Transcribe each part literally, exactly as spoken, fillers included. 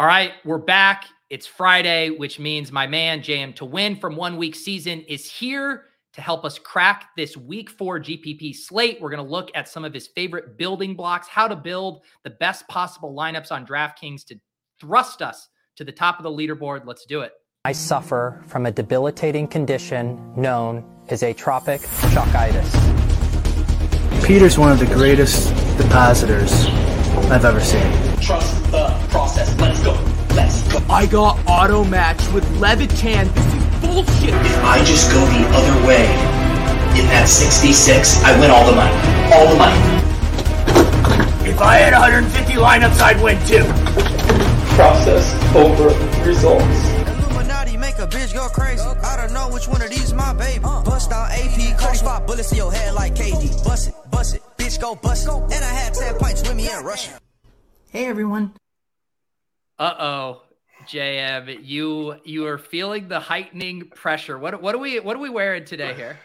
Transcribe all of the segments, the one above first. All right, we're back. It's Friday, which means my man, J M, to win from one week season is here to help us crack this week four G P P slate. We're going to look at some of his favorite building blocks, how to build the best possible lineups on DraftKings to thrust us to the top of the leaderboard. Let's do it. I suffer from a debilitating condition known as atrophic shockitis. Peter's one of the greatest depositors I've ever seen. Trust the process. Let's go. Let's go. I got auto matched with Levitan. This is bullshit. If I just go the other way in that sixty-six, I win all the money. All the money. If I had one hundred fifty lineups, I'd win too. Process over results. A bitch go crazy. I don't know which one of these my baby. Bust out A P, cold spot bullets in your head like K D. Bust it, bust it, bitch go bust it. And I had ten pints with me in Russia. Hey everyone. Uh-oh, J M, you you are feeling the heightening pressure. What what are we what are we wearing today here?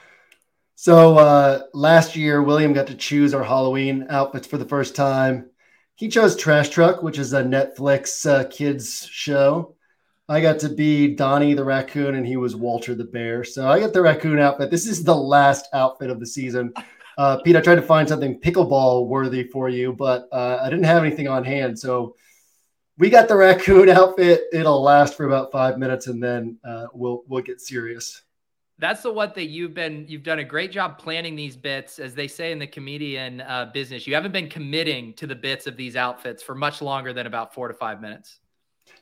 So uh, last year William got to choose our Halloween outfits for the first time. He chose Trash Truck, which is a Netflix uh, kids show. I got to be Donnie the raccoon, and he was Walter the bear. So I got the raccoon outfit. This is the last outfit of the season. Uh, Pete, I tried to find something pickleball worthy for you, but uh, I didn't have anything on hand. So we got the raccoon outfit. It'll last for about five minutes, and then uh, we'll we'll get serious. That's the one that you've been you've done a great job planning these bits, as they say in the comedian uh, business. You haven't been committing to the bits of these outfits for much longer than about four to five minutes.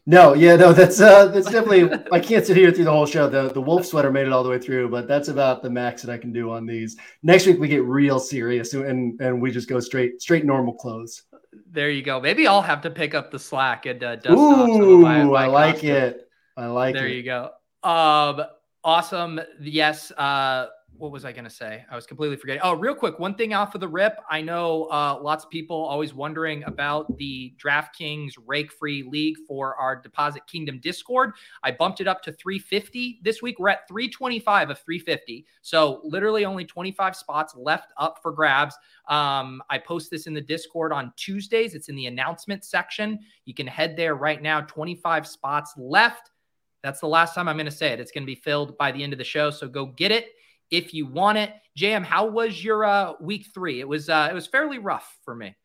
No, yeah, no, that's uh, that's definitely. I can't sit here through the whole show. The the wolf sweater made it all the way through, but that's about the max that I can do on these. Next week we get real serious, and and we just go straight straight normal clothes. There you go. Maybe I'll have to pick up the slack and uh, dust off some of my, my I like costume. it. I like there it. There you go. Um, awesome. Yes. Uh, what was I gonna say? I was completely forgetting. Oh, real quick, one thing off of the rip. I know uh, lots of people always wondering about the DraftKings Rake Free League for our Deposit Kingdom Discord. I bumped it up to three fifty this week. We're at three twenty-five of three fifty. So literally only twenty-five spots left up for grabs. Um, I post this in the Discord on Tuesdays. It's in the announcement section. You can head there right now. twenty-five spots left. That's the last time I'm going to say it. It's going to be filled by the end of the show. So go get it if you want it. J M, how was your uh, week three? It was uh, it was fairly rough for me.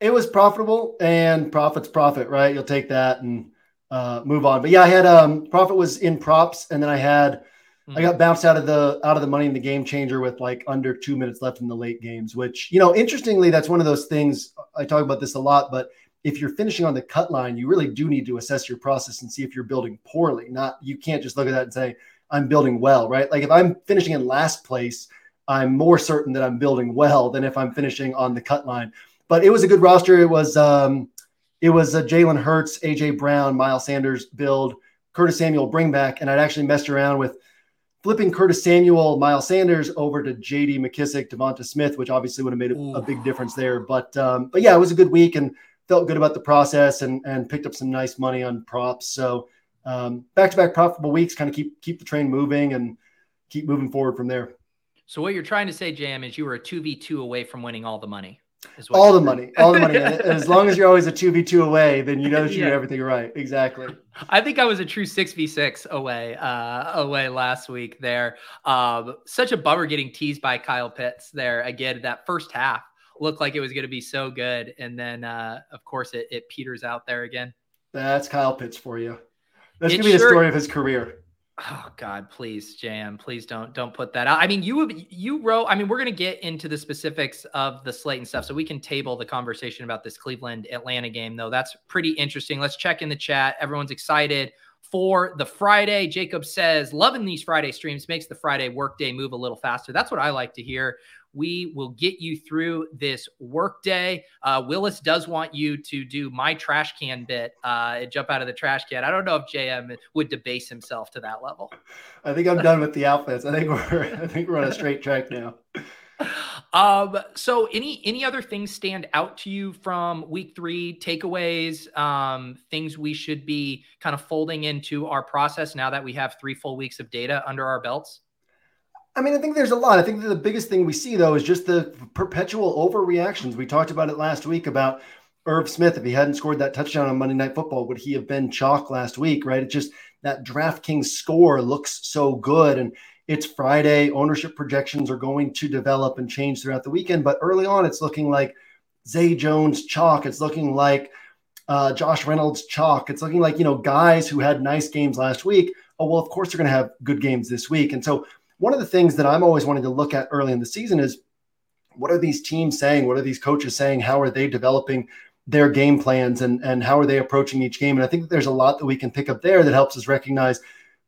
It was profitable, and profit's profit, right? You'll take that and uh, move on. But yeah, I had um, profit was in props, and then I had mm-hmm. I got bounced out of the out of the money in the game changer with like under two minutes left in the late games. Which, you know, interestingly, that's one of those things. I talk about this a lot, but if you're finishing on the cut line, you really do need to assess your process and see if you're building poorly. Not you can't just look at that and say, I'm building well, right? Like if I'm finishing in last place, I'm more certain that I'm building well than if I'm finishing on the cut line. But it was a good roster. It was um, it was a Jalen Hurts, A J Brown, Miles Sanders build, Curtis Samuel bring back, and I'd actually messed around with flipping Curtis Samuel, Miles Sanders over to J D. McKissic, Devonta Smith, which obviously would have made a, a big difference there. But um, but yeah, it was a good week and felt good about the process and and picked up some nice money on props. So. Um, back-to-back profitable weeks, kind of keep keep the train moving and keep moving forward from there. So what you're trying to say, J M, is you were a two v two away from winning all the money. Is what all the money, all the money. As long as you're always a two v two away, then you know that you yeah. did everything right. Exactly. I think I was a true six v six away uh, away last week there. Um, such a bummer getting teased by Kyle Pitts there. Again, that first half looked like it was going to be so good. And then, uh, of course, it, it peters out there again. That's Kyle Pitts for you. That's going to be sure, the story of his career. Oh, God, please, J M, please don't don't put that out. I mean, you you wrote – I mean, we're going to get into the specifics of the slate and stuff, so we can table the conversation about this Cleveland-Atlanta game, though. That's pretty interesting. Let's check in the chat. Everyone's excited for the Friday. Jacob says, loving these Friday streams makes the Friday workday move a little faster. That's what I like to hear. We will get you through this workday. Uh, Willis does want you to do my trash can bit uh, and jump out of the trash can. I don't know if J M would debase himself to that level. I think I'm done with the outfits. I think we're I think we're on a straight track now. Um, so any any other things stand out to you from week three, takeaways, um, things we should be kind of folding into our process now that we have three full weeks of data under our belts? I mean, I think there's a lot. I think that the biggest thing we see, though, is just the perpetual overreactions. We talked about it last week about Irv Smith, if he hadn't scored that touchdown on Monday Night Football, would he have been chalk last week, right? It just, that DraftKings score looks so good. And it's Friday. Ownership projections are going to develop and change throughout the weekend. But early on, it's looking like Zay Jones chalk. It's looking like uh, Josh Reynolds chalk. It's looking like, you know, guys who had nice games last week. Oh, well, of course they're going to have good games this week. And so one of the things that I'm always wanting to look at early in the season is, what are these teams saying? What are these coaches saying? How are they developing their game plans, and, and how are they approaching each game? And I think that there's a lot that we can pick up there that helps us recognize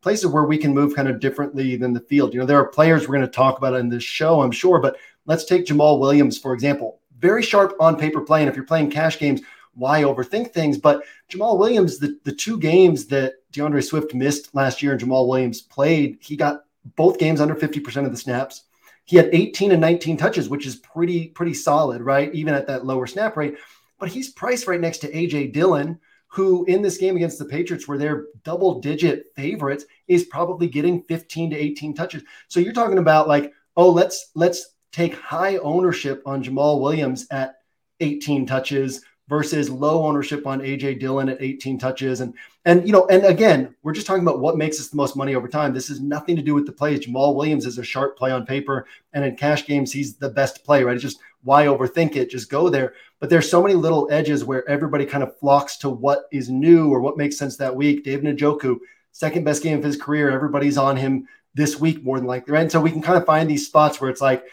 places where we can move kind of differently than the field. You know, there are players we're going to talk about in this show, I'm sure, but let's take Jamaal Williams, for example. Very sharp on paper play. And if you're playing cash games, why overthink things? But Jamaal Williams, the, the two games that DeAndre Swift missed last year and Jamaal Williams played, he got both games under fifty percent of the snaps. He had eighteen and nineteen touches, which is pretty, pretty solid, right? Even at that lower snap rate. But he's priced right next to A J Dillon, who in this game against the Patriots, where they're double-digit favorites, is probably getting fifteen to eighteen touches. So you're talking about like, oh, let's let's take high ownership on Jamaal Williams at eighteen touches versus low ownership on A J Dillon at eighteen touches. And, and you know, and again, we're just talking about what makes us the most money over time. This is nothing to do with the plays. Jamaal Williams is a sharp play on paper, and in cash games, he's the best play, right? It's just, why overthink it? Just go there. But there's so many little edges where everybody kind of flocks to what is new or what makes sense that week. David Njoku, second best game of his career. Everybody's on him this week, more than likely, right? And so we can kind of find these spots where it's like,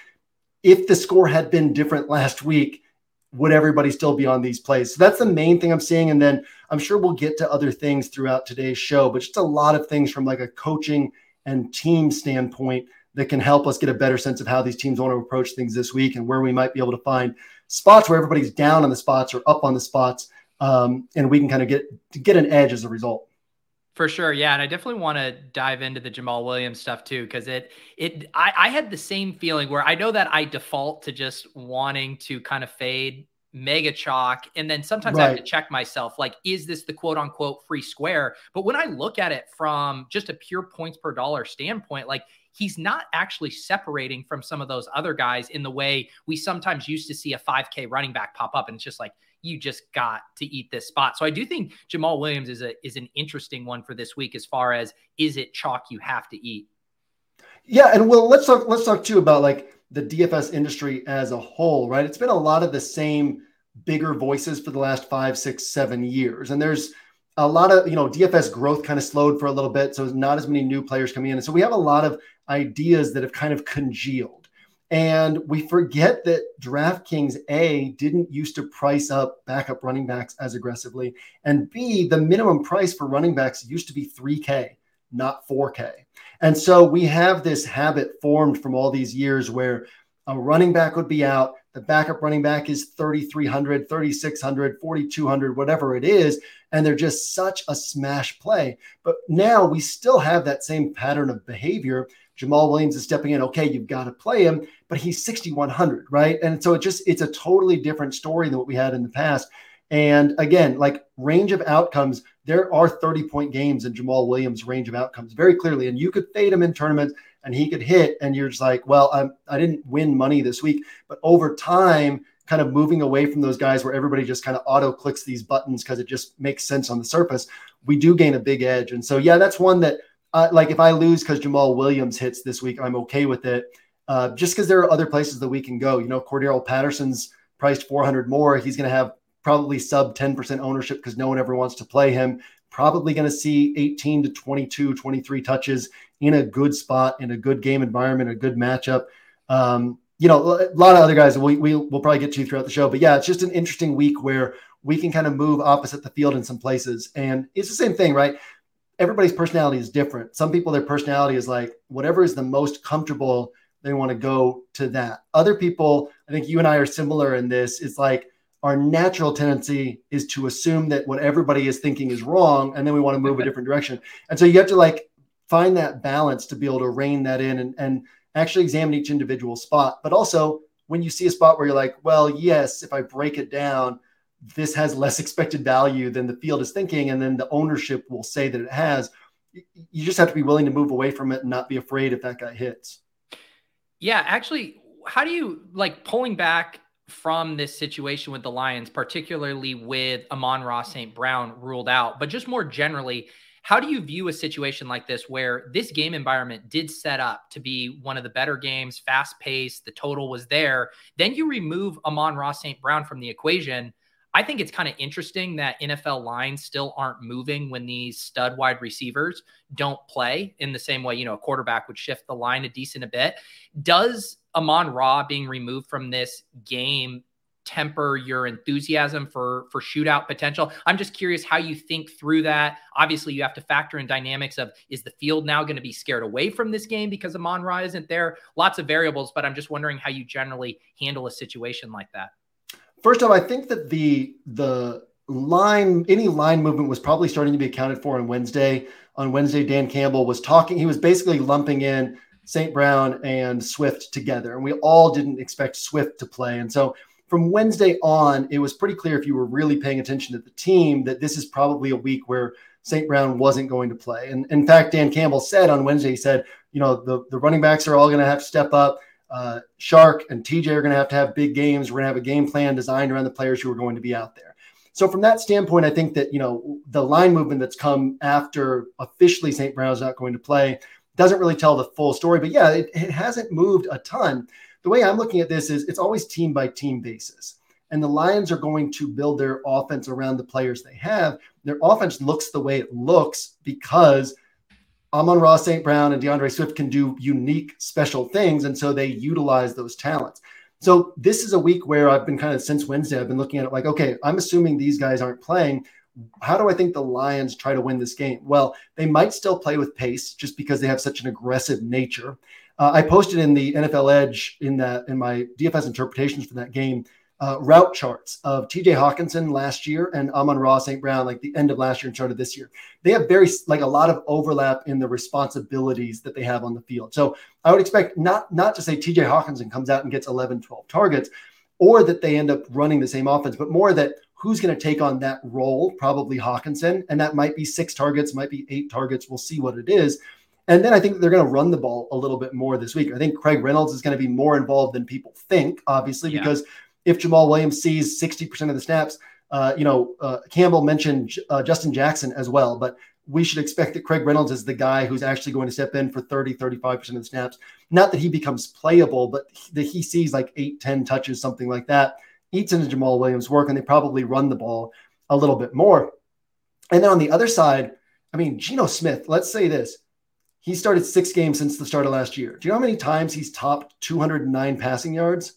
if the score had been different last week, would everybody still be on these plays? So that's the main thing I'm seeing. And then I'm sure we'll get to other things throughout today's show, but just a lot of things from like a coaching and team standpoint that can help us get a better sense of how these teams want to approach things this week and where we might be able to find spots where everybody's down on the spots or up on the spots. Um, and we can kind of get to get an edge as a result. For sure. Yeah. And I definitely want to dive into the Jamaal Williams stuff too, because it, it, I, I had the same feeling where I know that I default to just wanting to kind of fade mega chalk. And then sometimes right. I have to check myself, like, is this the quote unquote free square? But when I look at it from just a pure points per dollar standpoint, like, he's not actually separating from some of those other guys in the way we sometimes used to see a five K running back pop up. And it's just like, you just got to eat this spot. So I do think Jamaal Williams is a is an interesting one for this week as far as, is it chalk you have to eat? Yeah. And well, let's talk, let's talk too about like the D F S industry as a whole, right? It's been a lot of the same bigger voices for the last five, six, seven years. And there's a lot of, you know, D F S growth kind of slowed for a little bit. So not as many new players coming in. And so we have a lot of ideas that have kind of congealed. And we forget that DraftKings, A, didn't used to price up backup running backs as aggressively. And B, the minimum price for running backs used to be three K, not four K. And so we have this habit formed from all these years where a running back would be out. The backup running back is thirty-three hundred, thirty-six hundred, forty-two hundred, whatever it is. And they're just such a smash play. But now we still have that same pattern of behavior. Jamaal Williams is stepping in. Okay, you've got to play him, but he's sixty-one hundred, right? And so it just, it's a totally different story than what we had in the past. And again, like range of outcomes, there are thirty point games in Jamaal Williams' range of outcomes very clearly. And you could fade him in tournaments and he could hit, and you're just like, well, I'm, I didn't win money this week. But over time, kind of moving away from those guys where everybody just kind of auto clicks these buttons because it just makes sense on the surface, we do gain a big edge. And so, yeah, that's one that uh, like if I lose because Jamaal Williams hits this week, I'm okay with it. Uh, just because there are other places that we can go. You know, Cordarrelle Patterson's priced four hundred more. He's going to have probably sub ten percent ownership because no one ever wants to play him. Probably going to see eighteen to twenty-two, twenty-three touches in a good spot, in a good game environment, a good matchup. Um, you know, a lot of other guys we, we, we'll probably get to throughout the show. But yeah, it's just an interesting week where we can kind of move opposite the field in some places. And it's the same thing, right? Everybody's personality is different. Some people, their personality is like whatever is the most comfortable, they want to go to that. Other people, I think you and I are similar in this. It's like, our natural tendency is to assume that what everybody is thinking is wrong, and then we want to move a different direction. And so you have to like find that balance to be able to rein that in and, and actually examine each individual spot. But also when you see a spot where you're like, well, yes, if I break it down, this has less expected value than the field is thinking. And then the ownership will say that it has. You just have to be willing to move away from it and not be afraid if that guy hits. Yeah. Actually, how do you like pulling back from this situation with the Lions, particularly with Amon-Ra Saint Brown ruled out, but just more generally, how do you view a situation like this where this game environment did set up to be one of the better games, fast-paced, the total was there, then you remove Amon-Ra Saint Brown from the equation? I think it's kind of interesting that N F L lines still aren't moving when these stud wide receivers don't play in the same way, you know, a quarterback would shift the line a decent a bit. Does Amon-Ra being removed from this game temper your enthusiasm for, for shootout potential? I'm just curious how you think through that. Obviously, you have to factor in dynamics of, is the field now going to be scared away from this game because Amon-Ra isn't there? Lots of variables, but I'm just wondering how you generally handle a situation like that. First off, I think that the the line, any line movement was probably starting to be accounted for on Wednesday. On Wednesday, Dan Campbell was talking. He was basically lumping in Saint Brown and Swift together, and we all didn't expect Swift to play. And so from Wednesday on, it was pretty clear if you were really paying attention to the team that this is probably a week where Saint Brown wasn't going to play. And in fact, Dan Campbell said on Wednesday, he said, you know, the, the running backs are all going to have to step up. Uh, Shark and T J are going to have to have big games. We're going to have a game plan designed around the players who are going to be out there. So from that standpoint, I think that, you know, the line movement that's come after officially Saint Brown's not going to play doesn't really tell the full story. But yeah, it, it hasn't moved a ton. The way I'm looking at this is it's always team by team basis. And the Lions are going to build their offense around the players they have. Their offense looks the way it looks because Amon-Ra Saint Brown and DeAndre Swift can do unique, special things, and so they utilize those talents. So this is a week where I've been kind of, since Wednesday, I've been looking at it like, okay, I'm assuming these guys aren't playing. How do I think the Lions try to win this game? Well, they might still play with pace just because they have such an aggressive nature. Uh, I posted in the N F L Edge in that in my D F S interpretations for that game uh, route charts of T J. Hockenson last year and Amon-Ra Saint Brown, like the end of last year and start of this year. They have very like a lot of overlap in the responsibilities that they have on the field. So I would expect not not to say T J. Hockenson comes out and gets eleven, twelve targets, or that they end up running the same offense, but more that who's going to take on that role, probably Hockenson, and that might be six targets, might be eight targets. We'll see what it is. And then I think they're going to run the ball a little bit more this week. I think Craig Reynolds is going to be more involved than people think, obviously, yeah. because if Jamaal Williams sees sixty percent of the snaps, uh, you know, uh, Campbell mentioned uh, Justin Jackson as well, but we should expect that Craig Reynolds is the guy who's actually going to step in for thirty, thirty-five percent of the snaps. Not that he becomes playable, but that he sees like eight, ten touches, something like that. Eats into Jamaal Williams' work, and they probably run the ball a little bit more. And then on the other side, I mean, Geno Smith, let's say this. He started six games since the start of last year. Do you know how many times he's topped two hundred nine passing yards?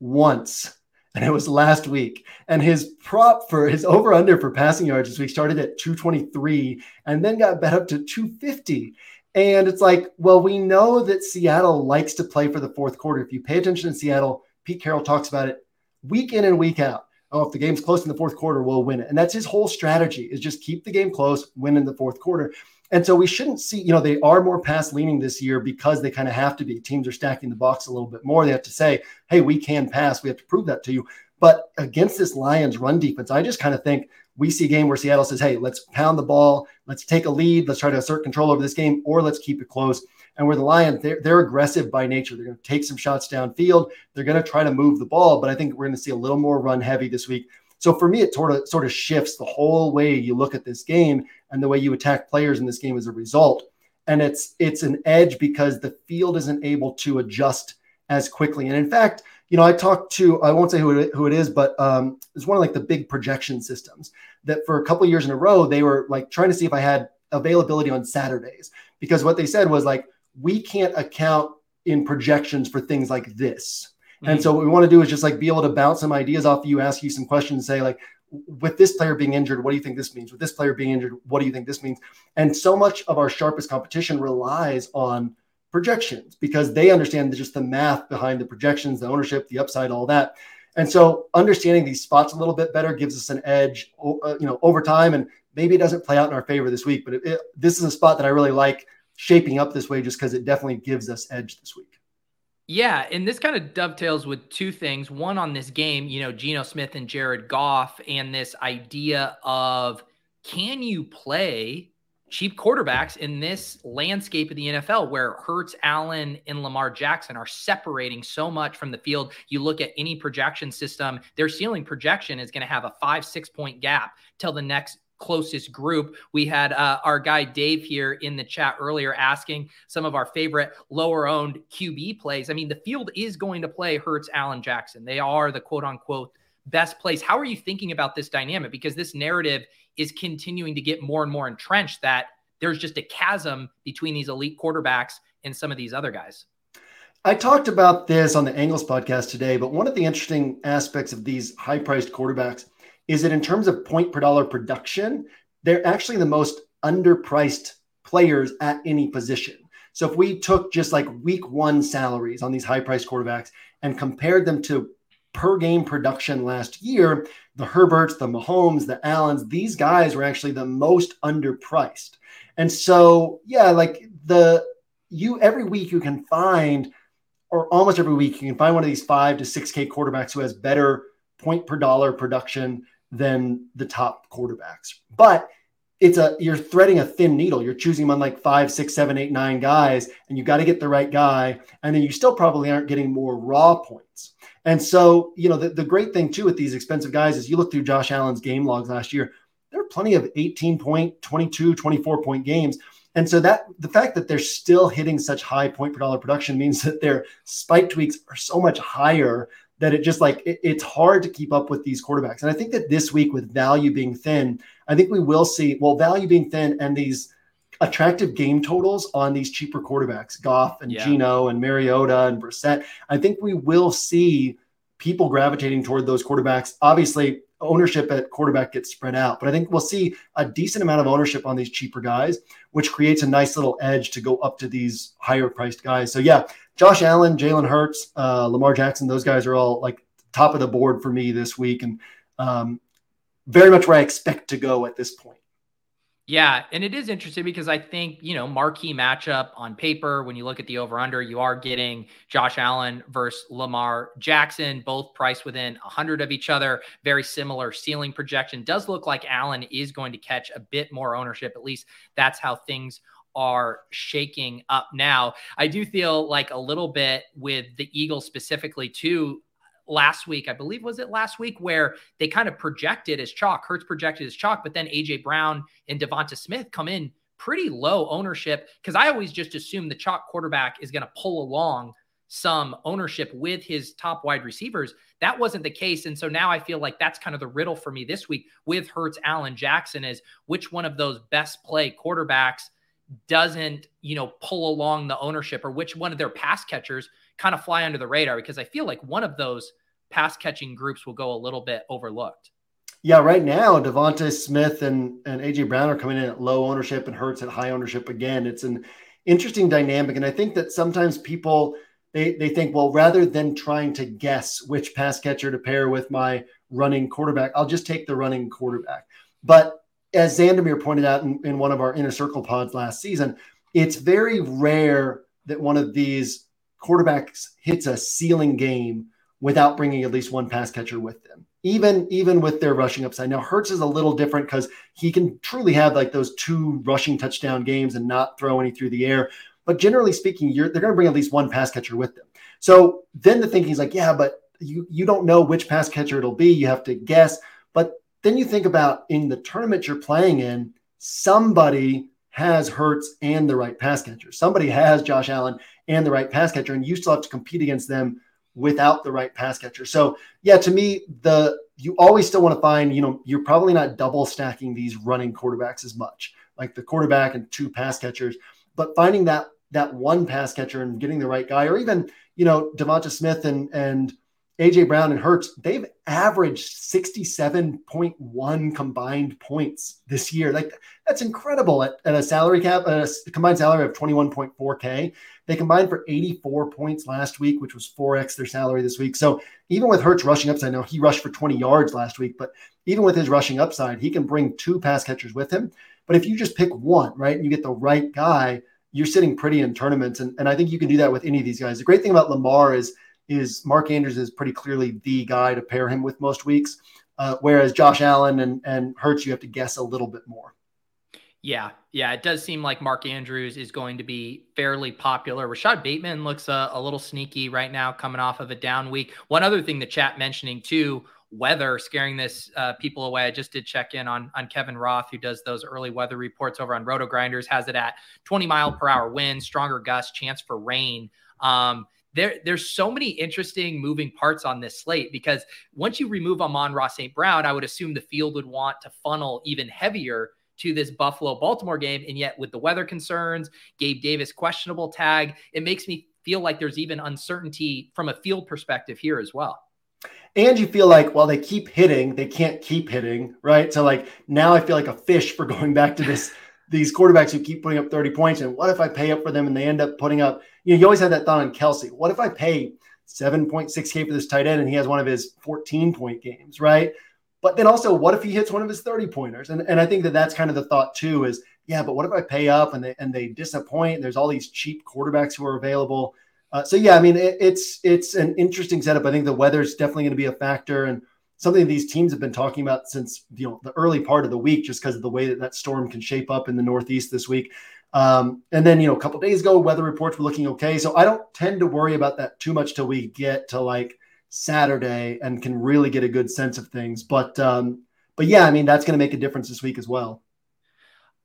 Once. And it was last week. And his prop for his over-under for passing yards this week started at two twenty-three and then got bet up to two fifty. And it's like, well, we know that Seattle likes to play for the fourth quarter. If you pay attention in Seattle, Pete Carroll talks about it week in and week out. Oh, if the game's close in the fourth quarter, we'll win it. And that's his whole strategy, is just keep the game close, win in the fourth quarter. And so we shouldn't see, you know, they are more pass leaning this year because they kind of have to be. Teams are stacking the box a little bit more. They have to say, hey, we can pass. We have to prove that to you. But against this Lions run defense, I just kind of think we see a game where Seattle says, hey, let's pound the ball. Let's take a lead. Let's try to assert control over this game, or let's keep it close. And where the Lions, they're, they're aggressive by nature. They're going to take some shots downfield. They're going to try to move the ball, but I think we're going to see a little more run heavy this week. So for me, it sort of, sort of shifts the whole way you look at this game and the way you attack players in this game as a result. And it's it's an edge because the field isn't able to adjust as quickly. And in fact, you know, I talked to, I won't say who it, who it is, but um, it's one of like the big projection systems that for a couple of years in a row, they were like trying to see if I had availability on Saturdays, because what they said was like, we can't account in projections for things like this. Mm-hmm. And so what we want to do is just like be able to bounce some ideas off of you, ask you some questions, say like, with this player being injured, what do you think this means? With this player being injured, what do you think this means? And so much of our sharpest competition relies on projections because they understand just the math behind the projections, the ownership, the upside, all that. And so understanding these spots a little bit better gives us an edge, you know, over time. And maybe it doesn't play out in our favor this week, but it, it, this is a spot that I really like shaping up this way just because it definitely gives us edge this week. Yeah, and this kind of dovetails with two things. One, on this game, you know, Geno Smith and Jared Goff, and this idea of, can you play cheap quarterbacks in this landscape of the N F L where Hurts, Allen, and Lamar Jackson are separating so much from the field. You look at any projection system, their ceiling projection is going to have a five, six point gap till the next closest group. We had uh, our guy Dave here in the chat earlier asking some of our favorite lower owned Q B plays. I mean, the field is going to play Hurts, Allen, Jackson. They are the quote unquote best plays. How are you thinking about this dynamic? Because this narrative is continuing to get more and more entrenched that there's just a chasm between these elite quarterbacks and some of these other guys. I talked about this on the Angles podcast today, but one of the interesting aspects of these high-priced quarterbacks is that in terms of point per dollar production, they're actually the most underpriced players at any position. So if we took just like week one salaries on these high-priced quarterbacks and compared them to per game production last year, the Herberts, the Mahomes, the Allens, these guys were actually the most underpriced. And so, yeah, like the, you, every week you can find, or almost every week you can find one of these five to six K quarterbacks who has better point per dollar production than the top quarterbacks. But it's a, you're threading a thin needle. You're choosing among like five, six, seven, eight, nine guys, and you got to get the right guy. And then you still probably aren't getting more raw points. And so, you know, the, the great thing too with these expensive guys is you look through Josh Allen's game logs last year, there are plenty of eighteen point, twenty-two, twenty-four point games. And so that the fact that they're still hitting such high point per dollar production means that their spike tweaks are so much higher that it just like, it, it's hard to keep up with these quarterbacks. And I think that this week with value being thin, I think we will see, well, value being thin and these attractive game totals on these cheaper quarterbacks, Goff and yeah. Geno and Mariota and Brissett. I think we will see people gravitating toward those quarterbacks. Obviously, ownership at quarterback gets spread out, but I think we'll see a decent amount of ownership on these cheaper guys, which creates a nice little edge to go up to these higher priced guys. So yeah, Josh Allen, Jalen Hurts, uh, Lamar Jackson, those guys are all like top of the board for me this week. And um, very much where I expect to go at this point. Yeah. And it is interesting because I think, you know, marquee matchup on paper, when you look at the over under, you are getting Josh Allen versus Lamar Jackson, both priced within a hundred of each other, very similar ceiling projection. Does look like Allen is going to catch a bit more ownership. At least that's how things are shaking up now. I do feel like a little bit with the Eagles specifically too. Last week, I believe, was it last week where they kind of projected as chalk, Hurts projected as chalk, but then A J Brown and Devonta Smith come in pretty low ownership because I always just assume the chalk quarterback is going to pull along some ownership with his top wide receivers. That wasn't the case. And so now I feel like that's kind of the riddle for me this week with Hurts, Allen, Jackson is which one of those best play quarterbacks doesn't, you know, pull along the ownership or which one of their pass catchers kind of fly under the radar, because I feel like one of those pass catching groups will go a little bit overlooked. Yeah. Right now, Devonta Smith and, and A J Brown are coming in at low ownership and Hurts at high ownership. Again, it's an interesting dynamic. And I think that sometimes people, they, they think, well, rather than trying to guess which pass catcher to pair with my running quarterback, I'll just take the running quarterback. But as Zandermeer pointed out in, in one of our Inner Circle pods last season, it's very rare that one of these quarterbacks hits a ceiling game without bringing at least one pass catcher with them, even, even with their rushing upside. Now Hurts is a little different because he can truly have like those two rushing touchdown games and not throw any through the air. But generally speaking, you're, they're going to bring at least one pass catcher with them. So then the thinking is like, yeah, but you, you don't know which pass catcher it'll be. You have to guess. But then you think about in the tournament you're playing in, somebody has Hurts and the right pass catcher. Somebody has Josh Allen and the right pass catcher, and you still have to compete against them without the right pass catcher. So yeah, to me, the, you always still want to find, you know, you're probably not double stacking these running quarterbacks as much, like the quarterback and two pass catchers, but finding that, that one pass catcher and getting the right guy, or even, you know, Devonta Smith and, and A J Brown and Hurts, they've averaged sixty-seven point one combined points this year. Like that's incredible at, at a salary cap, at a combined salary of twenty-one point four K. They combined for eighty-four points last week, which was four X their salary this week. So even with Hurts rushing upside, I know he rushed for twenty yards last week, but even with his rushing upside, he can bring two pass catchers with him. But if you just pick one, right, and you get the right guy, you're sitting pretty in tournaments. And, and I think you can do that with any of these guys. The great thing about Lamar is, is Mark Andrews is pretty clearly the guy to pair him with most weeks, uh, whereas Josh Allen and, and Hurts, you have to guess a little bit more. Yeah, yeah, it does seem like Mark Andrews is going to be fairly popular. Rashad Bateman looks a, a little sneaky right now coming off of a down week. One other thing the chat mentioning too, weather scaring this uh, people away. I just did check in on, on Kevin Roth, who does those early weather reports over on Roto-Grinders, has it at twenty mile per hour wind, stronger gusts, chance for rain. Um, There, there's so many interesting moving parts on this slate because once you remove Amon-Ra Saint Brown, I would assume the field would want to funnel even heavier to this Buffalo-Baltimore game. And yet with the weather concerns, Gabe Davis questionable tag, it makes me feel like there's even uncertainty from a field perspective here as well. And you feel like, well, they keep hitting, they can't keep hitting, right? So like now I feel like a fish for going back to this these quarterbacks who keep putting up thirty points. And what if I pay up for them and they end up putting up, you know, you always have that thought on Kelsey. What if I pay seven point six K for this tight end and he has one of his fourteen point games, right? But then also, what if he hits one of his thirty pointers? And and I think that that's kind of the thought too is, yeah, but what if I pay up and they, and they disappoint? There's all these cheap quarterbacks who are available. Uh, so yeah, I mean, it, it's, it's an interesting setup. I think the weather's definitely going to be a factor and something these teams have been talking about since, you know, the early part of the week, just because of the way that that storm can shape up in the Northeast this week. Um, and then, you know, a couple of days ago, weather reports were looking okay. So I don't tend to worry about that too much till we get to like Saturday and can really get a good sense of things. But, um, but yeah, I mean, that's going to make a difference this week as well.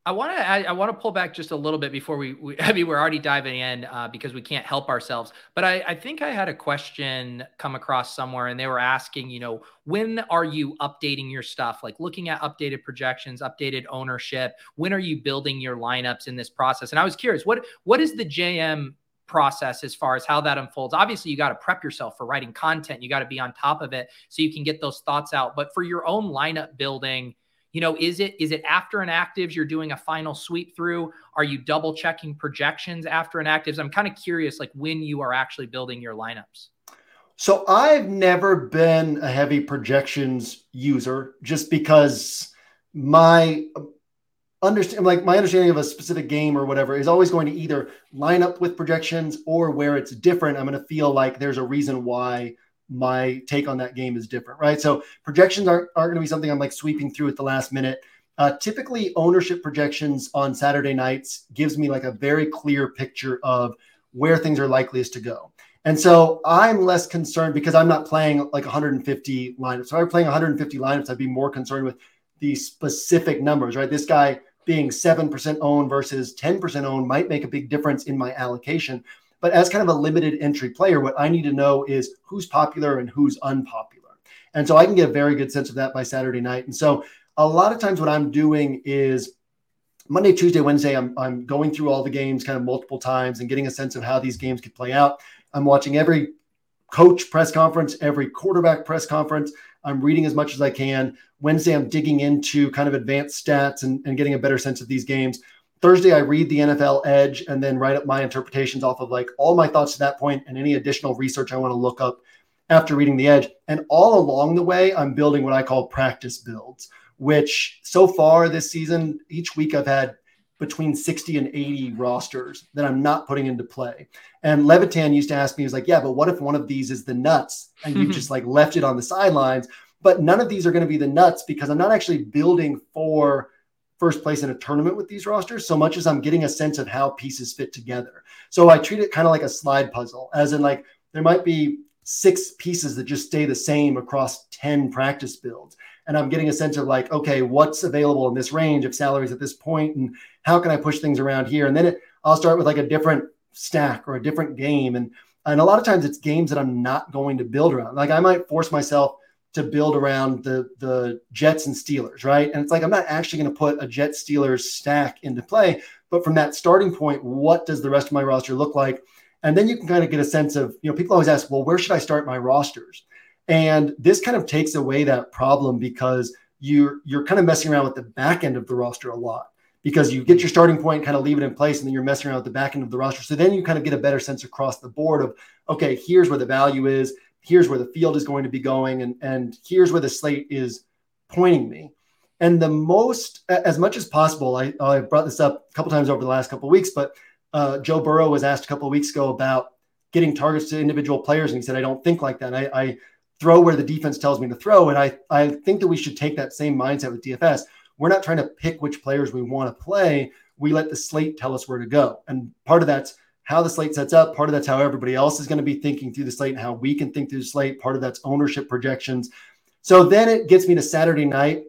I want to I, I want to pull back just a little bit before we, we I mean, we're already diving in uh, because we can't help ourselves. But I, I think I had a question come across somewhere and they were asking, you know, when are you updating your stuff? Like looking at updated projections, updated ownership. When are you building your lineups in this process? And I was curious, what what is the J M process as far as how that unfolds? Obviously, you got to prep yourself for writing content. You got to be on top of it so you can get those thoughts out. But for your own lineup building, you know, is it is it after inactives you're doing a final sweep through? Are you double checking projections after inactives? I'm kind of curious, like when you are actually building your lineups. So I've never been a heavy projections user just because my understand like my understanding of a specific game or whatever is always going to either line up with projections or where it's different. I'm going to feel like there's a reason why my take on that game is different, right? So projections aren't, aren't going to be something I'm like sweeping through at the last minute. Uh, typically ownership projections on Saturday nights gives me like a very clear picture of where things are likeliest to go. And so I'm less concerned because I'm not playing like one hundred fifty lineups. So if I were playing one hundred fifty lineups, I'd be more concerned with the specific numbers, right? This guy being seven percent owned versus ten percent owned might make a big difference in my allocation. But as kind of a limited entry player, what I need to know is who's popular and who's unpopular. And so I can get a very good sense of that by Saturday night. And so a lot of times what I'm doing is Monday, Tuesday, Wednesday, I'm, I'm going through all the games kind of multiple times and getting a sense of how these games could play out. I'm watching every coach press conference, every quarterback press conference. I'm reading as much as I can. Wednesday, I'm digging into kind of advanced stats and, and getting a better sense of these games. Thursday, I read the N F L Edge and then write up my interpretations off of like all my thoughts to that point and any additional research I want to look up after reading the Edge. And all along the way, I'm building what I call practice builds, which so far this season, each week I've had between sixty and eighty rosters that I'm not putting into play. And Levitan used to ask me, he was like, yeah, but what if one of these is the nuts and you just like left it on the sidelines, but none of these are going to be the nuts because I'm not actually building for first place in a tournament with these rosters so much as I'm getting a sense of how pieces fit together. So I treat it kind of like a slide puzzle, as in like there might be six pieces that just stay the same across ten practice builds. And I'm getting a sense of like, okay, what's available in this range of salaries at this point and how can I push things around here? And then it, I'll start with like a different stack or a different game. And, and a lot of times it's games that I'm not going to build around. Like I might force myself to build around the, the Jets and Steelers, right? And it's like, I'm not actually going to put a Jets-Steelers stack into play, but from that starting point, what does the rest of my roster look like? And then you can kind of get a sense of, you know, people always ask, well, where should I start my rosters? And this kind of takes away that problem because you're, you're kind of messing around with the back end of the roster a lot because you get your starting point, kind of leave it in place, and then you're messing around with the back end of the roster. So then you kind of get a better sense across the board of, okay, here's where the value is. Here's where the field is going to be going. And, and here's where the slate is pointing me. And the most, as much as possible, I, I brought this up a couple times over the last couple of weeks, but uh, Joe Burrow was asked a couple of weeks ago about getting targets to individual players. And he said, I don't think like that. I, I throw where the defense tells me to throw. And I, I think that we should take that same mindset with D F S. we're not trying to pick which players we want to play. We let the slate tell us where to go. And part of that's how the slate sets up. Part of that's how everybody else is going to be thinking through the slate and how we can think through the slate. Part of that's ownership projections. So then it gets me to Saturday night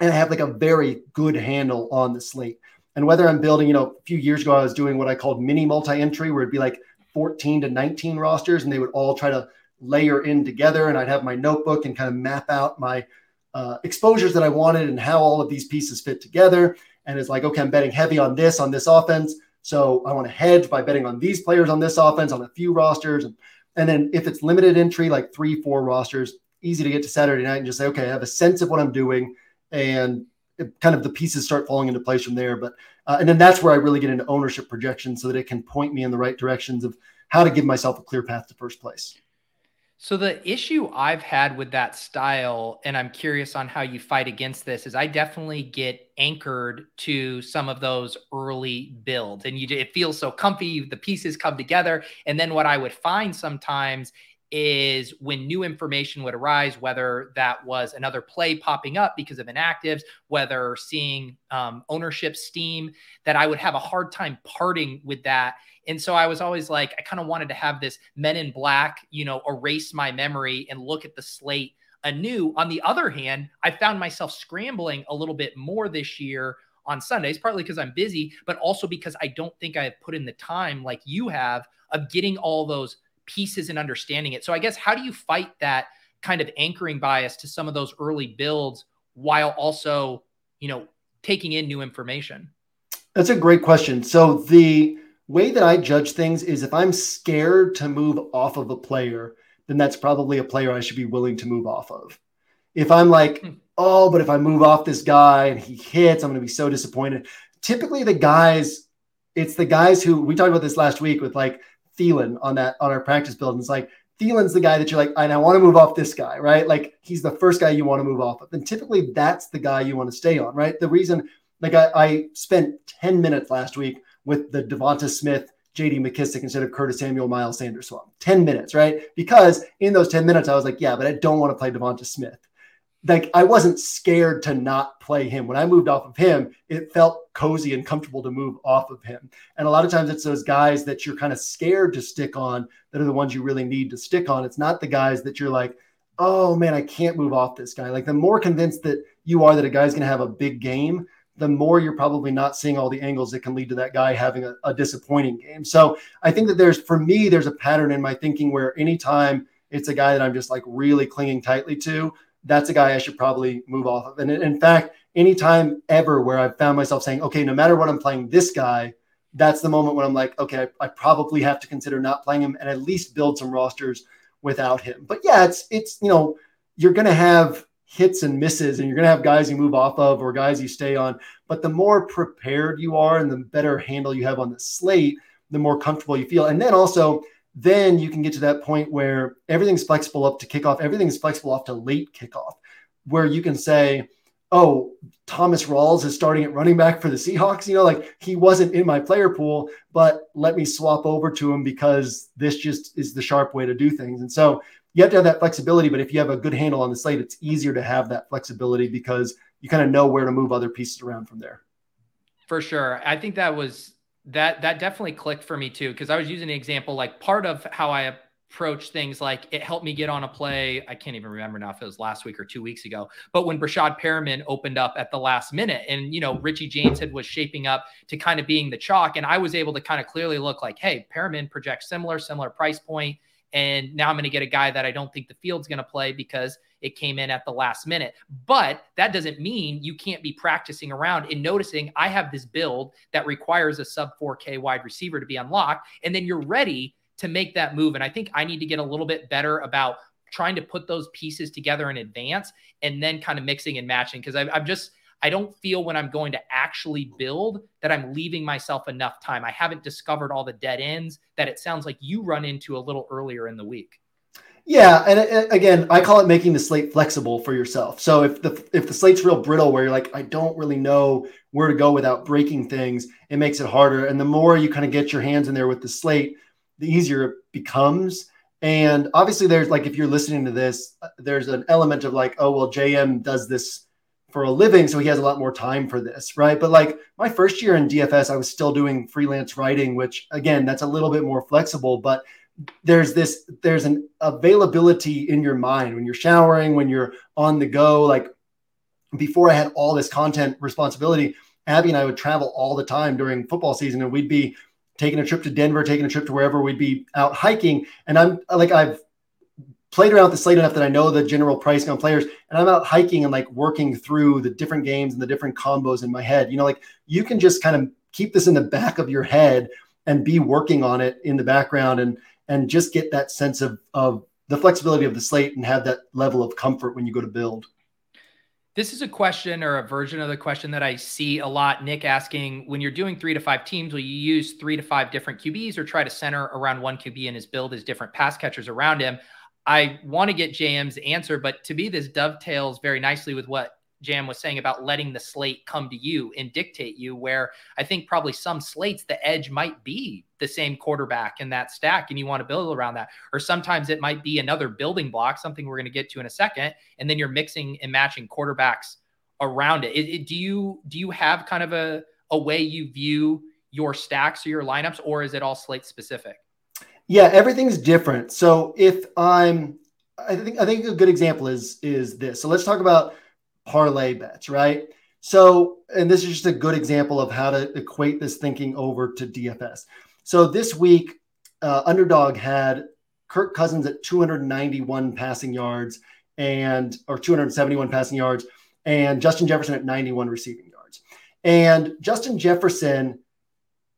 and I have like a very good handle on the slate. And whether I'm building, you know, a few years ago, I was doing what I called mini multi-entry, where it'd be like fourteen to nineteen rosters and they would all try to layer in together. And I'd have my notebook and kind of map out my uh, exposures that I wanted and how all of these pieces fit together. And it's like, okay, I'm betting heavy on this, on this offense. So I want to hedge by betting on these players on this offense, on a few rosters. And, and then if it's limited entry, like three, four rosters, easy to get to Saturday night and just say, okay, I have a sense of what I'm doing. And it, kind of the pieces start falling into place from there. But, uh, and then that's where I really get into ownership projections so that it can point me in the right directions of how to give myself a clear path to first place. So the issue I've had with that style, and I'm curious on how you fight against this, is I definitely get anchored to some of those early builds. And you, it feels so comfy, the pieces come together. And then what I would find sometimes is when new information would arise, whether that was another play popping up because of inactives, whether seeing um, ownership steam, that I would have a hard time parting with that. And so I was always like, I kind of wanted to have this Men in Black, you know, erase my memory and look at the slate anew. On the other hand, I found myself scrambling a little bit more this year on Sundays, partly because I'm busy, but also because I don't think I have put in the time like you have of getting all those pieces and understanding it. So I guess, how do you fight that kind of anchoring bias to some of those early builds while also, you know, taking in new information? That's a great question. So the way that I judge things is if I'm scared to move off of a player, then that's probably a player I should be willing to move off of. If I'm like, hmm. oh, but if I move off this guy and he hits, I'm going to be so disappointed. Typically the guys, it's the guys who, we talked about this last week with like, Thielen on that, on our practice build. And it's like, Thielen's the guy that you're like, I want to move off this guy, right? Like he's the first guy you want to move off of. And typically that's the guy you want to stay on, right? The reason, like I, I spent ten minutes last week with the Devonta Smith, J D. McKissic instead of Curtis Samuel, Miles Sanders swap. ten minutes, right? Because in those ten minutes, I was like, yeah, but I don't want to play Devonta Smith. Like I wasn't scared to not play him. When I moved off of him, it felt cozy and comfortable to move off of him. And a lot of times it's those guys that you're kind of scared to stick on that are the ones you really need to stick on. It's not the guys that you're like, oh man, I can't move off this guy. Like the more convinced that you are that a guy's going to have a big game, the more you're probably not seeing all the angles that can lead to that guy having a, a disappointing game. So I think that there's, for me, there's a pattern in my thinking where anytime it's a guy that I'm just like really clinging tightly to, that's a guy I should probably move off of. And in fact, any time ever where I've found myself saying, okay, no matter what, I'm playing this guy, that's the moment when I'm like, okay, I, I probably have to consider not playing him and at least build some rosters without him. But yeah, it's, it's, you know, you're going to have hits and misses and you're going to have guys you move off of or guys you stay on, but the more prepared you are and the better handle you have on the slate, the more comfortable you feel. And then also, then you can get to that point where everything's flexible up to kickoff. Everything's flexible off to late kickoff, where you can say, oh, Thomas Rawls is starting at running back for the Seahawks. You know, like he wasn't in my player pool, but let me swap over to him because this just is the sharp way to do things. And so you have to have that flexibility, but if you have a good handle on the slate, it's easier to have that flexibility because you kind of know where to move other pieces around from there. For sure. I think that was, That that definitely clicked for me too, because I was using an example, like part of how I approach things, like it helped me get on a play. I can't even remember now if it was last week or two weeks ago, but when Brashad Perriman opened up at the last minute and, you know, Richie James had was shaping up to kind of being the chalk. And I was able to kind of clearly look like, hey, Perriman projects similar, similar price point. And now I'm going to get a guy that I don't think the field's going to play because it came in at the last minute. But that doesn't mean you can't be practicing around and noticing I have this build that requires a sub four K wide receiver to be unlocked. And then you're ready to make that move. And I think I need to get a little bit better about trying to put those pieces together in advance and then kind of mixing and matching. Because I'm just, I don't feel when I'm going to actually build that I'm leaving myself enough time. I haven't discovered all the dead ends that it sounds like you run into a little earlier in the week. Yeah. And again, I call it making the slate flexible for yourself. So if the, if the slate's real brittle where you're like, I don't really know where to go without breaking things, it makes it harder. And the more you kind of get your hands in there with the slate, the easier it becomes. And obviously there's like, if you're listening to this, there's an element of like, oh, well, J M does this for a living, so he has a lot more time for this, right? But like my first year in D F S, I was still doing freelance writing, which again, that's a little bit more flexible, but there's this, there's an availability in your mind when you're showering, when you're on the go. Like before I had all this content responsibility, Abby and I would travel all the time during football season, and we'd be taking a trip to Denver, taking a trip to wherever, we'd be out hiking. And I'm like, I've played around with the slate enough that I know the general pricing on players, and I'm out hiking and like working through the different games and the different combos in my head. You know, like you can just kind of keep this in the back of your head and be working on it in the background and, and just get that sense of, of the flexibility of the slate and have that level of comfort when you go to build. This is a question or a version of the question that I see a lot. Nick asking, when you're doing three to five teams, will you use three to five different Q Bs or try to center around one Q B and his build as different pass catchers around him? I want to get J M's answer, but to me, this dovetails very nicely with what J M was saying about letting the slate come to you and dictate you, where I think probably some slates, the edge might be the same quarterback in that stack, and you want to build around that. Or sometimes it might be another building block, something we're going to get to in a second, and then you're mixing and matching quarterbacks around it. it, it do you do you have kind of a, a way you view your stacks or your lineups, or is it all slate specific? Yeah, everything's different. So if I'm, I think I think a good example is is this. So let's talk about parlay bets, right? So, and this is just a good example of how to equate this thinking over to D F S. So this week, uh, Underdog had Kirk Cousins at two hundred ninety-one passing yards and or two hundred seventy-one passing yards, and Justin Jefferson at ninety-one receiving yards. And Justin Jefferson,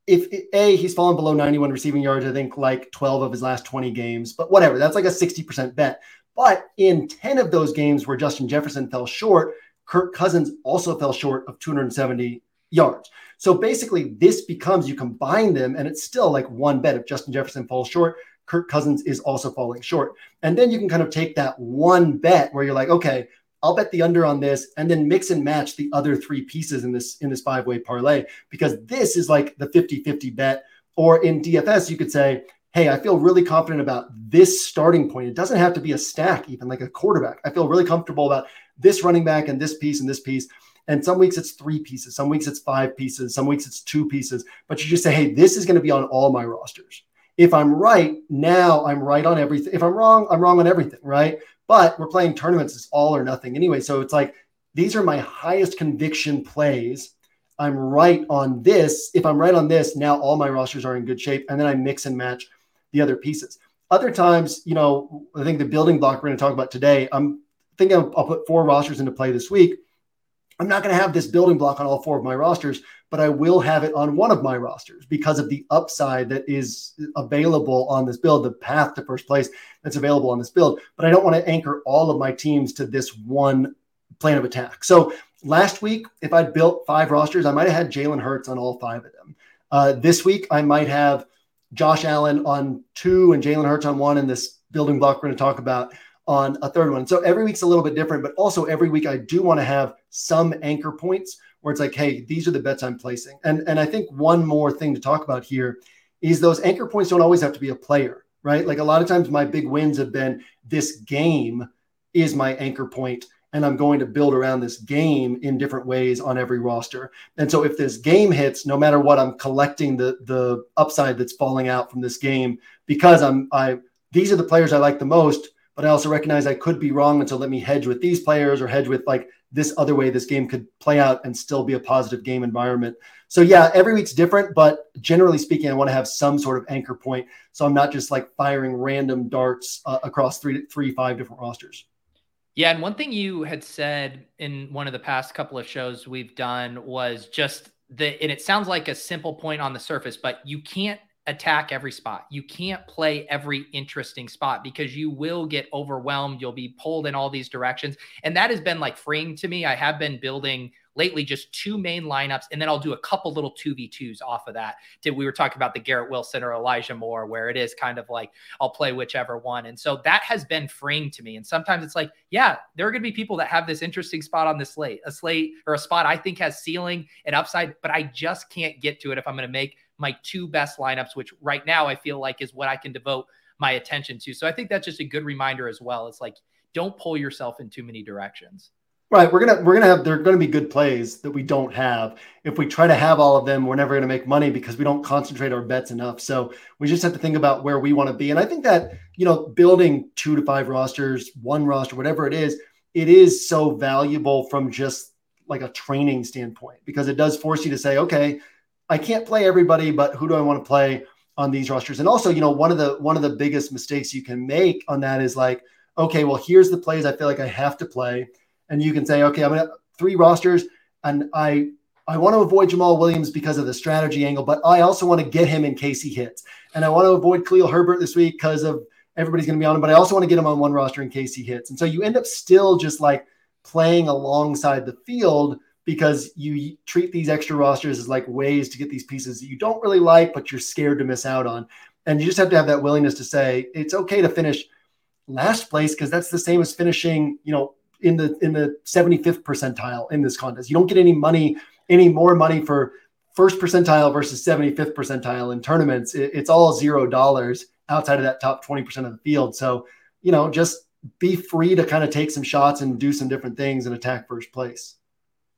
if a he's fallen below ninety-one receiving yards, I think like twelve of his last twenty games, but whatever, that's like a sixty percent bet. But in ten of those games where Justin Jefferson fell short, Kirk Cousins also fell short of two hundred seventy yards. So basically this becomes, you combine them and it's still like one bet. If Justin Jefferson falls short, Kirk Cousins is also falling short. And then you can kind of take that one bet where you're like, okay, I'll bet the under on this, and then mix and match the other three pieces in this in this five-way parlay, because this is like the fifty-fifty bet. Or in D F S, you could say, hey, I feel really confident about this starting point. It doesn't have to be a stack, even like a quarterback. I feel really comfortable about this running back and this piece and this piece. And some weeks it's three pieces. Some weeks it's five pieces. Some weeks it's two pieces. But you just say, hey, this is going to be on all my rosters. If I'm right, now I'm right on everything. If I'm wrong, I'm wrong on everything, right? But we're playing tournaments. It's all or nothing anyway. So it's like, these are my highest conviction plays. I'm right on this. If I'm right on this, now all my rosters are in good shape. And then I mix and match the other pieces. Other times, you know, I think the building block we're going to talk about today, I'm thinking I'll, I'll put four rosters into play this week. I'm not going to have this building block on all four of my rosters, but I will have it on one of my rosters because of the upside that is available on this build, the path to first place that's available on this build. But I don't want to anchor all of my teams to this one plan of attack. So last week, if I'd built five rosters, I might have had Jalen Hurts on all five of them. Uh, this week, I might have Josh Allen on two and Jalen Hurts on one, and this building block we're going to talk about on a third one. So every week's a little bit different, but also every week I do want to have some anchor points where it's like, hey, these are the bets I'm placing. And, and I think one more thing to talk about here is those anchor points don't always have to be a player, right? Like a lot of times my big wins have been this game is my anchor point, and I'm going to build around this game in different ways on every roster. And so if this game hits, no matter what, I'm collecting the, the upside that's falling out from this game because I'm I these are the players I like the most. But I also recognize I could be wrong, and so let me hedge with these players or hedge with like this other way this game could play out and still be a positive game environment. So yeah, every week's different, but generally speaking, I want to have some sort of anchor point. So I'm not just like firing random darts uh, across three, three, five different rosters. Yeah. And one thing you had said in one of the past couple of shows we've done was just the, and it sounds like a simple point on the surface, but you can't attack every spot. You can't play every interesting spot because you will get overwhelmed. You'll be pulled in all these directions. And that has been like freeing to me. I have been building lately just two main lineups, and then I'll do a couple little two v twos off of that. We were talking about the Garrett Wilson or Elijah Moore, where it is kind of like, I'll play whichever one. And so that has been freeing to me. And sometimes it's like, yeah, there are going to be people that have this interesting spot on the slate, a slate or a spot I think has ceiling and upside, but I just can't get to it if I'm going to make my two best lineups, which right now I feel like is what I can devote my attention to. So I think that's just a good reminder as well. It's like, don't pull yourself in too many directions. right, we're gonna we're gonna have they're gonna be good plays that we don't have. If we try to have all of them, we're never gonna make money because we don't concentrate our bets enough. So we just have to think about where we want to be. And I think that, you know, building two to five rosters, one roster, whatever it is, it is so valuable from just like a training standpoint, because it does force you to say, okay, I can't play everybody, but who do I want to play on these rosters? And also, you know, one of the one of the biggest mistakes you can make on that is like, okay, well, here's the plays I feel like I have to play. And you can say, okay, I'm going to have three rosters and I, I want to avoid Jamaal Williams because of the strategy angle, but I also want to get him in case he hits. And I want to avoid Khalil Herbert this week because of everybody's going to be on him, but I also want to get him on one roster in case he hits. And so you end up still just like playing alongside the field because you treat these extra rosters as like ways to get these pieces that you don't really like, but you're scared to miss out on. And you just have to have that willingness to say, it's okay to finish last place, because that's the same as finishing, you know, in the in the seventy-fifth percentile in this contest. You don't get any money, any more money for first percentile versus seventy-fifth percentile in tournaments. It, it's all zero dollars outside of that top twenty percent of the field. So, you know, just be free to kind of take some shots and do some different things and attack first place.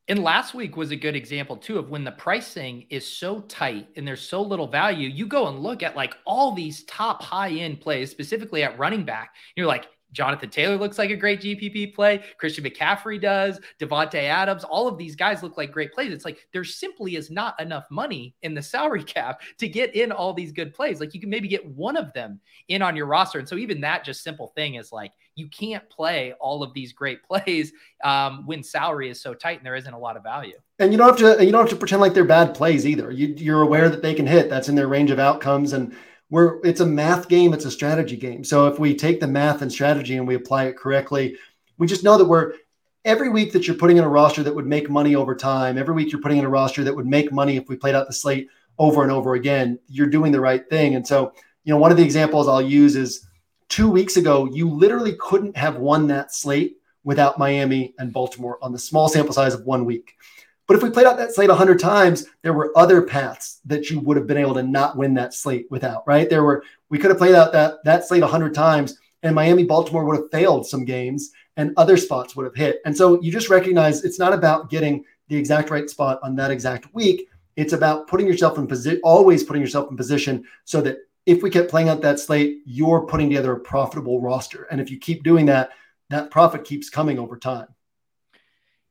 And last week was a good example too of when the pricing is so tight and there's so little value, you go and look at like all these top high end plays, specifically at running back. You're like, Jonathan Taylor looks like a great G P P play. Christian McCaffrey does. Devontae Adams. All of these guys look like great plays. It's like there simply is not enough money in the salary cap to get in all these good plays. Like you can maybe get one of them in on your roster. And so even that just simple thing is like you can't play all of these great plays um, when salary is so tight and there isn't a lot of value. And you don't have to you don't have to pretend like they're bad plays either. You, you're aware that they can hit. That's in their range of outcomes. And We're, it's a math game. It's a strategy game. So if we take the math and strategy and we apply it correctly, we just know that we're every week that you're putting in a roster that would make money over time. Every week you're putting in a roster that would make money if we played out the slate over and over again, you're doing the right thing. And so, you know, one of the examples I'll use is two weeks ago, you literally couldn't have won that slate without Miami and Baltimore on the small sample size of one week. But if we played out that slate one hundred times, there were other paths that you would have been able to not win that slate without, right? There were we could have played out that, that slate one hundred times, and Miami, Baltimore would have failed some games, and other spots would have hit. And so you just recognize it's not about getting the exact right spot on that exact week. It's about putting yourself in position, always putting yourself in position so that if we kept playing out that slate, you're putting together a profitable roster. And if you keep doing that, that profit keeps coming over time.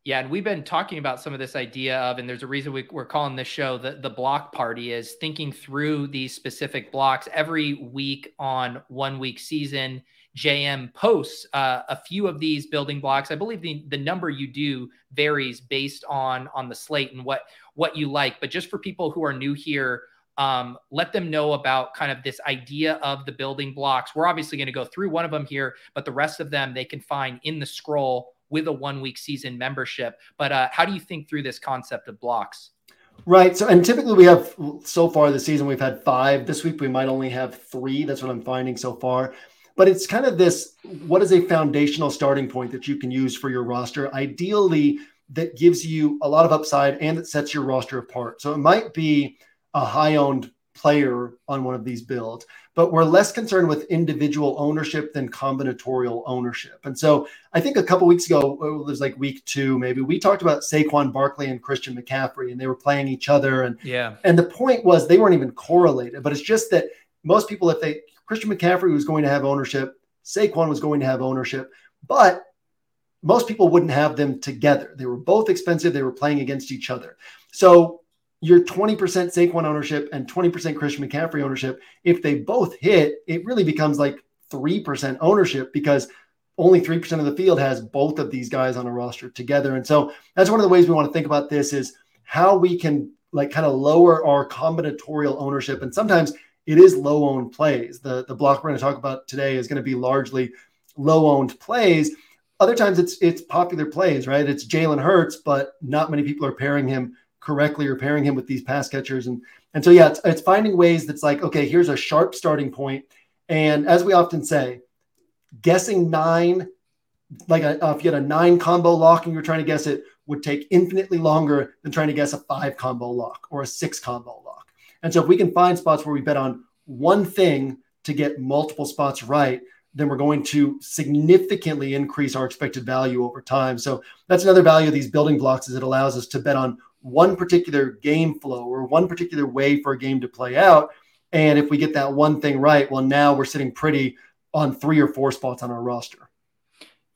Yeah, and we've been talking about some of this idea of, and there's a reason we, we're calling this show the, the block party, is thinking through these specific blocks every week on one week season. J M posts uh, a few of these building blocks. I believe the, the number you do varies based on, on the slate and what, what you like. But just for people who are new here, Um, let them know about kind of this idea of the building blocks. We're obviously going to go through one of them here, but the rest of them they can find in the scroll with a one-week season membership. But uh, how do you think through this concept of blocks? Right. So, and typically we have, so far this season, we've had five. This week we might only have three. That's what I'm finding so far. But it's kind of this, what is a foundational starting point that you can use for your roster? Ideally, that gives you a lot of upside and it sets your roster apart. So it might be a high-owned player on one of these builds, but we're less concerned with individual ownership than combinatorial ownership. And so I think a couple weeks ago, it was like week two, maybe, we talked about Saquon Barkley and Christian McCaffrey, and they were playing each other. And, yeah. and the point was they weren't even correlated, but it's just that most people, if they, Christian McCaffrey was going to have ownership, Saquon was going to have ownership, but most people wouldn't have them together. They were both expensive. They were playing against each other. So your twenty percent Saquon ownership and twenty percent Christian McCaffrey ownership, if they both hit, it really becomes like three percent ownership because only three percent of the field has both of these guys on a roster together. And so that's one of the ways we want to think about this is how we can like kind of lower our combinatorial ownership. And sometimes it is low-owned plays. The, the block we're going to talk about today is going to be largely low-owned plays. Other times it's it's popular plays, right? It's Jalen Hurts, but not many people are pairing him correctly or pairing him with these pass catchers. And, and so, yeah, it's, it's finding ways that's like, okay, here's a sharp starting point. And as we often say, guessing nine, like a, uh, if you had a nine combo lock and you're trying to guess it, would take infinitely longer than trying to guess a five combo lock or a six combo lock. And so if we can find spots where we bet on one thing to get multiple spots right, then we're going to significantly increase our expected value over time. So that's another value of these building blocks, is it allows us to bet on one particular game flow or one particular way for a game to play out. And if we get that one thing right, well, now we're sitting pretty on three or four spots on our roster.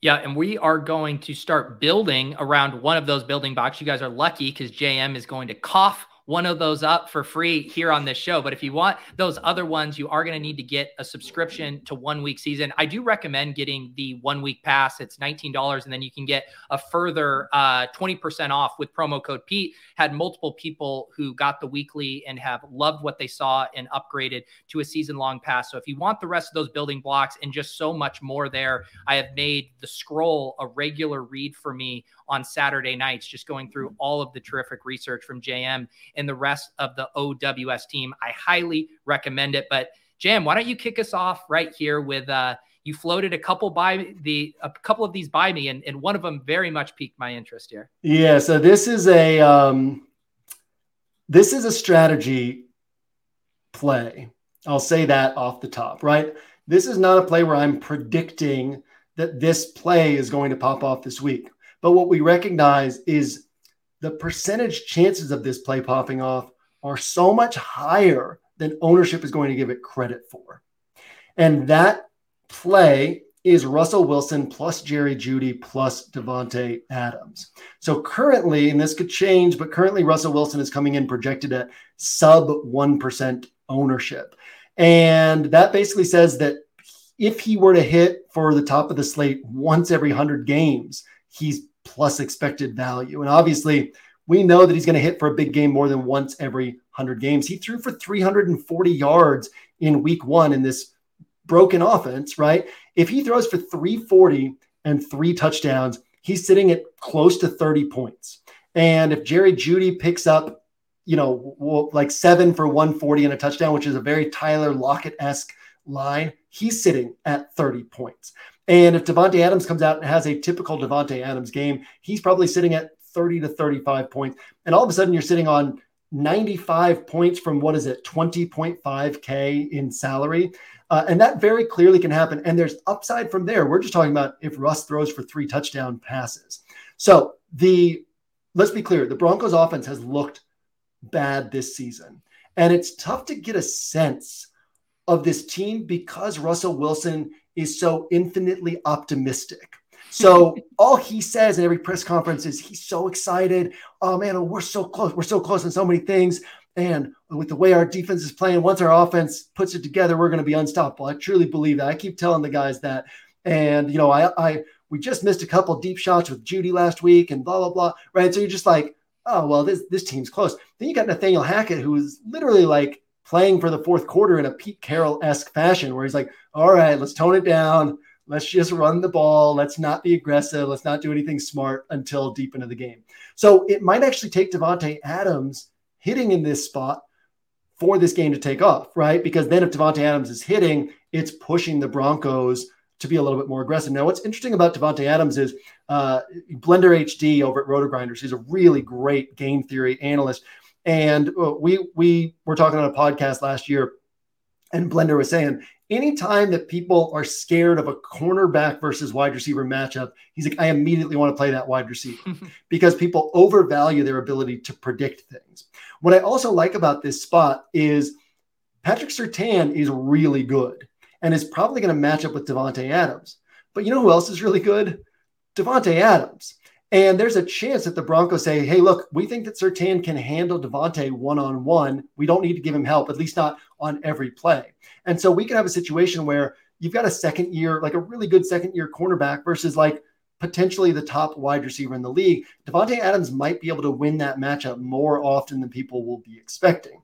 Yeah, and we are going to start building around one of those building blocks. You guys are lucky because J M is going to cough one of those up for free here on this show. But if you want those other ones, you are going to need to get a subscription to One Week Season. I do recommend getting the one week pass. It's nineteen dollars. And then you can get a further uh, twenty percent off with promo code Pete. Had multiple people who got the weekly and have loved what they saw and upgraded to a season long pass. So if you want the rest of those building blocks and just so much more there, I have made the scroll a regular read for me on Saturday nights, just going through all of the terrific research from J M and the rest of the O W S team. I highly recommend it. But Jam, why don't you kick us off right here with uh, you floated a couple by the a couple of these by me, and, and one of them very much piqued my interest here. Yeah. So this is a um, this is a strategy play. I'll say that off the top, right? This is not a play where I'm predicting that this play is going to pop off this week. But what we recognize is the percentage chances of this play popping off are so much higher than ownership is going to give it credit for. And that play is Russell Wilson plus Jerry Jeudy plus Devontae Adams. So currently, and this could change, but currently Russell Wilson is coming in projected at sub one percent ownership. And that basically says that if he were to hit for the top of the slate once every one hundred games, he's plus expected value. And obviously we know that he's going to hit for a big game more than once every one hundred games. He threw for three hundred forty yards in week one in this broken offense, right? If he throws for three forty and three touchdowns, he's sitting at close to thirty points. And if Jerry Jeudy picks up, you know, like seven for one forty and a touchdown, which is a very Tyler Lockett-esque line, he's sitting at thirty points. And if Devontae Adams comes out and has a typical Devontae Adams game, he's probably sitting at thirty to thirty-five points. And all of a sudden you're sitting on ninety-five points from what is it, twenty point five K in salary. Uh, and that very clearly can happen. And there's upside from there. We're just talking about if Russ throws for three touchdown passes. So the, let's be clear, the Broncos offense has looked bad this season. And it's tough to get a sense of this team because Russell Wilson is so infinitely optimistic. So all he says in every press conference is he's so excited. Oh man, oh, we're so close. We're so close on so many things. And with the way our defense is playing, once our offense puts it together, we're going to be unstoppable. I truly believe that. I keep telling the guys that. And, you know, I, I, we just missed a couple deep shots with Jeudy last week and blah, blah, blah. Right. So you're just like, oh, well, this, this team's close. Then you got Nathaniel Hackett, who is literally like playing for the fourth quarter in a Pete Carroll-esque fashion where he's like, all right, let's tone it down. Let's just run the ball. Let's not be aggressive. Let's not do anything smart until deep into the game. So it might actually take Devontae Adams hitting in this spot for this game to take off, right? Because then if Devontae Adams is hitting, it's pushing the Broncos to be a little bit more aggressive. Now, what's interesting about Devontae Adams is uh, Blender H D over at RotoGrinders, he's a really great game theory analyst. And we we were talking on a podcast last year, and Blender was saying, anytime that people are scared of a cornerback versus wide receiver matchup, he's like, I immediately want to play that wide receiver because people overvalue their ability to predict things. What I also like about this spot is Patrick Surtain is really good and is probably going to match up with Devontae Adams. But you know who else is really good? Devontae Adams. And there's a chance that the Broncos say, hey, look, we think that Surtain can handle Devontae one-on-one. We don't need to give him help, at least not on every play. And so we could have a situation where you've got a second year, like a really good second year cornerback versus like potentially the top wide receiver in the league. Devontae Adams might be able to win that matchup more often than people will be expecting.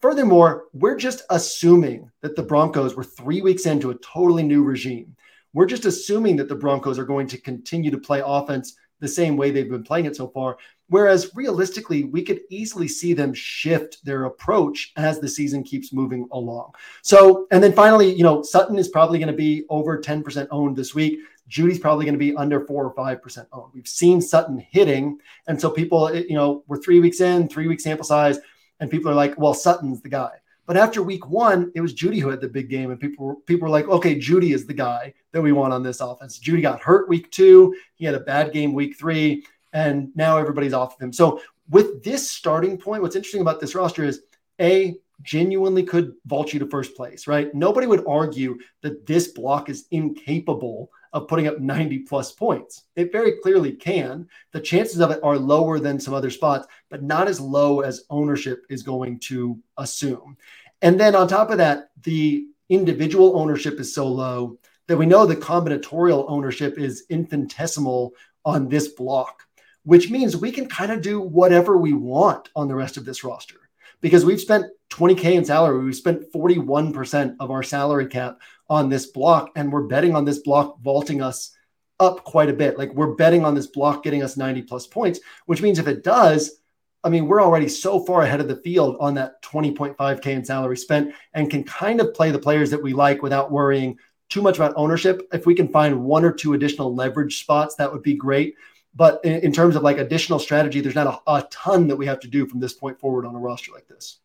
Furthermore, we're just assuming that the Broncos were three weeks into a totally new regime. We're just assuming that the Broncos are going to continue to play offense the same way they've been playing it so far. Whereas realistically, we could easily see them shift their approach as the season keeps moving along. So, and then finally, you know, Sutton is probably going to be over ten percent owned this week. Judy's probably going to be under four or five percent owned. We've seen Sutton hitting. And so people, you know, we're three weeks in, three week sample size, and people are like, well, Sutton's the guy. But after week one, it was Jeudy who had the big game, and people were, people were like, okay, Jeudy is the guy that we want on this offense. Jeudy got hurt week two. He had a bad game week three, and now everybody's off of him. So with this starting point, what's interesting about this roster is, A, genuinely could vault you to first place, right? Nobody would argue that this block is incapable of putting up ninety plus points. It very clearly can. The chances of it are lower than some other spots, but not as low as ownership is going to assume. And then on top of that, the individual ownership is so low that we know the combinatorial ownership is infinitesimal on this block, which means we can kind of do whatever we want on the rest of this roster. Because we've spent twenty K in salary. We've spent forty-one percent of our salary cap on this block, and we're betting on this block vaulting us up quite a bit. Like, we're betting on this block getting us ninety plus points, which means if it does, I mean, we're already so far ahead of the field on that twenty point five K in salary spent, and can kind of play the players that we like without worrying too much about ownership. If we can find one or two additional leverage spots, that would be great. But in terms of like additional strategy, there's not a, a ton that we have to do from this point forward on a roster like this.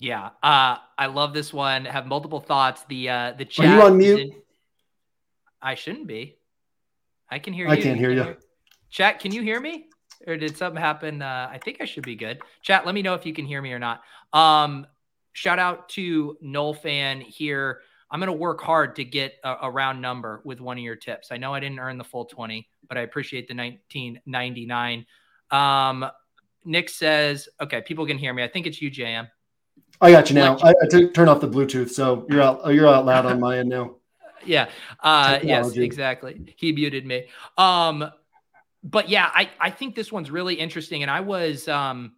Yeah. Uh, I love this one. Have multiple thoughts. The, uh, the chat. Are you on mute? In... I shouldn't be. I can hear you. I can't hear you. Chat, can you hear me? Or did something happen? Uh, I think I should be good. Chat, let me know if you can hear me or not. Um, shout out to Nolfan here. I'm going to work hard to get a, a round number with one of your tips. I know I didn't earn the full twenty, but I appreciate the nineteen ninety-nine. Um, Nick says, okay, people can hear me. I think it's you, J M. I got you now. I, I t- turn off the Bluetooth, so you're out. You're out loud on my end now. Yeah. Uh, yes, exactly. He muted me. Um, but yeah, I, I think this one's really interesting. And I was, um,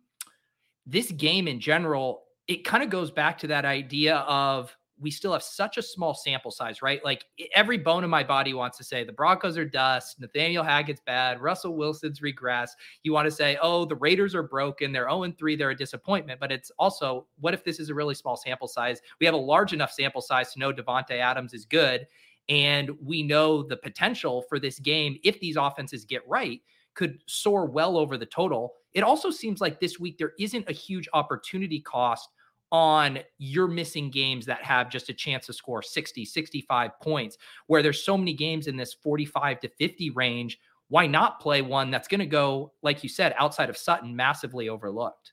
this game in general, it kind of goes back to that idea of, we still have such a small sample size, right? Like, every bone in my body wants to say the Broncos are dust, Nathaniel Hackett's bad, Russell Wilson's regressed. You want to say, oh, the Raiders are broken, they're oh and three, they're a disappointment. But it's also, what if this is a really small sample size? We have a large enough sample size to know Devontae Adams is good. And we know the potential for this game, if these offenses get right, could soar well over the total. It also seems like this week there isn't a huge opportunity cost on you're missing games that have just a chance to score sixty, sixty-five points, where there's so many games in this forty-five to fifty range. Why not play one that's going to go, like you said, outside of Sutton, massively overlooked?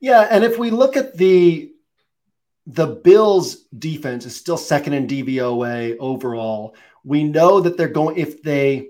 Yeah. And if we look at the, the Bills defense is still second in D V O A overall. We know that they're going, if they,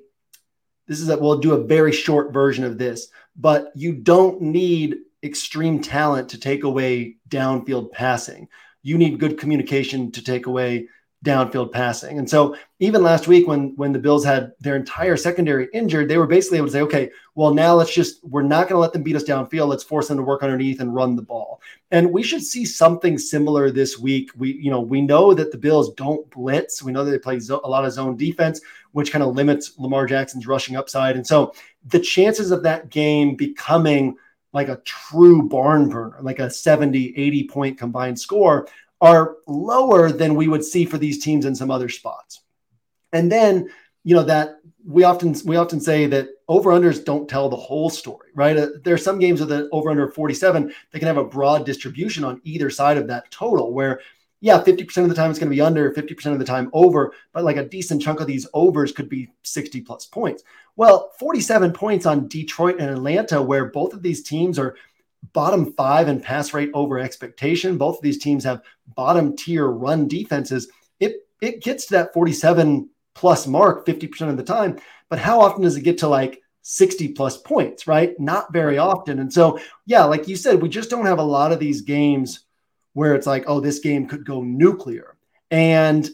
this is that we'll do a very short version of this, but you don't need extreme talent to take away downfield passing. You need good communication to take away downfield passing. And so even last week when, when the Bills had their entire secondary injured, they were basically able to say, okay, well now let's just, we're not going to let them beat us downfield. Let's force them to work underneath and run the ball. And we should see something similar this week. We, you know, we know that the Bills don't blitz. We know that they play zo- a lot of zone defense, which kind of limits Lamar Jackson's rushing upside. And so the chances of that game becoming like a true barn burner, like a seventy, eighty point combined score, are lower than we would see for these teams in some other spots. And then, you know, that we often, we often say that over-unders don't tell the whole story, right? Uh, there are some games with an over-under forty-seven that can have a broad distribution on either side of that total where, yeah, fifty percent of the time it's going to be under, fifty percent of the time over, but like a decent chunk of these overs could be sixty plus points. Well, forty-seven points on Detroit and Atlanta, where both of these teams are bottom five in pass rate over expectation. Both of these teams have bottom tier run defenses. It it gets to that forty-seven plus mark fifty percent of the time, but how often does it get to like sixty plus points, right? Not very often. And so, yeah, like you said, we just don't have a lot of these games where it's like, oh, this game could go nuclear. And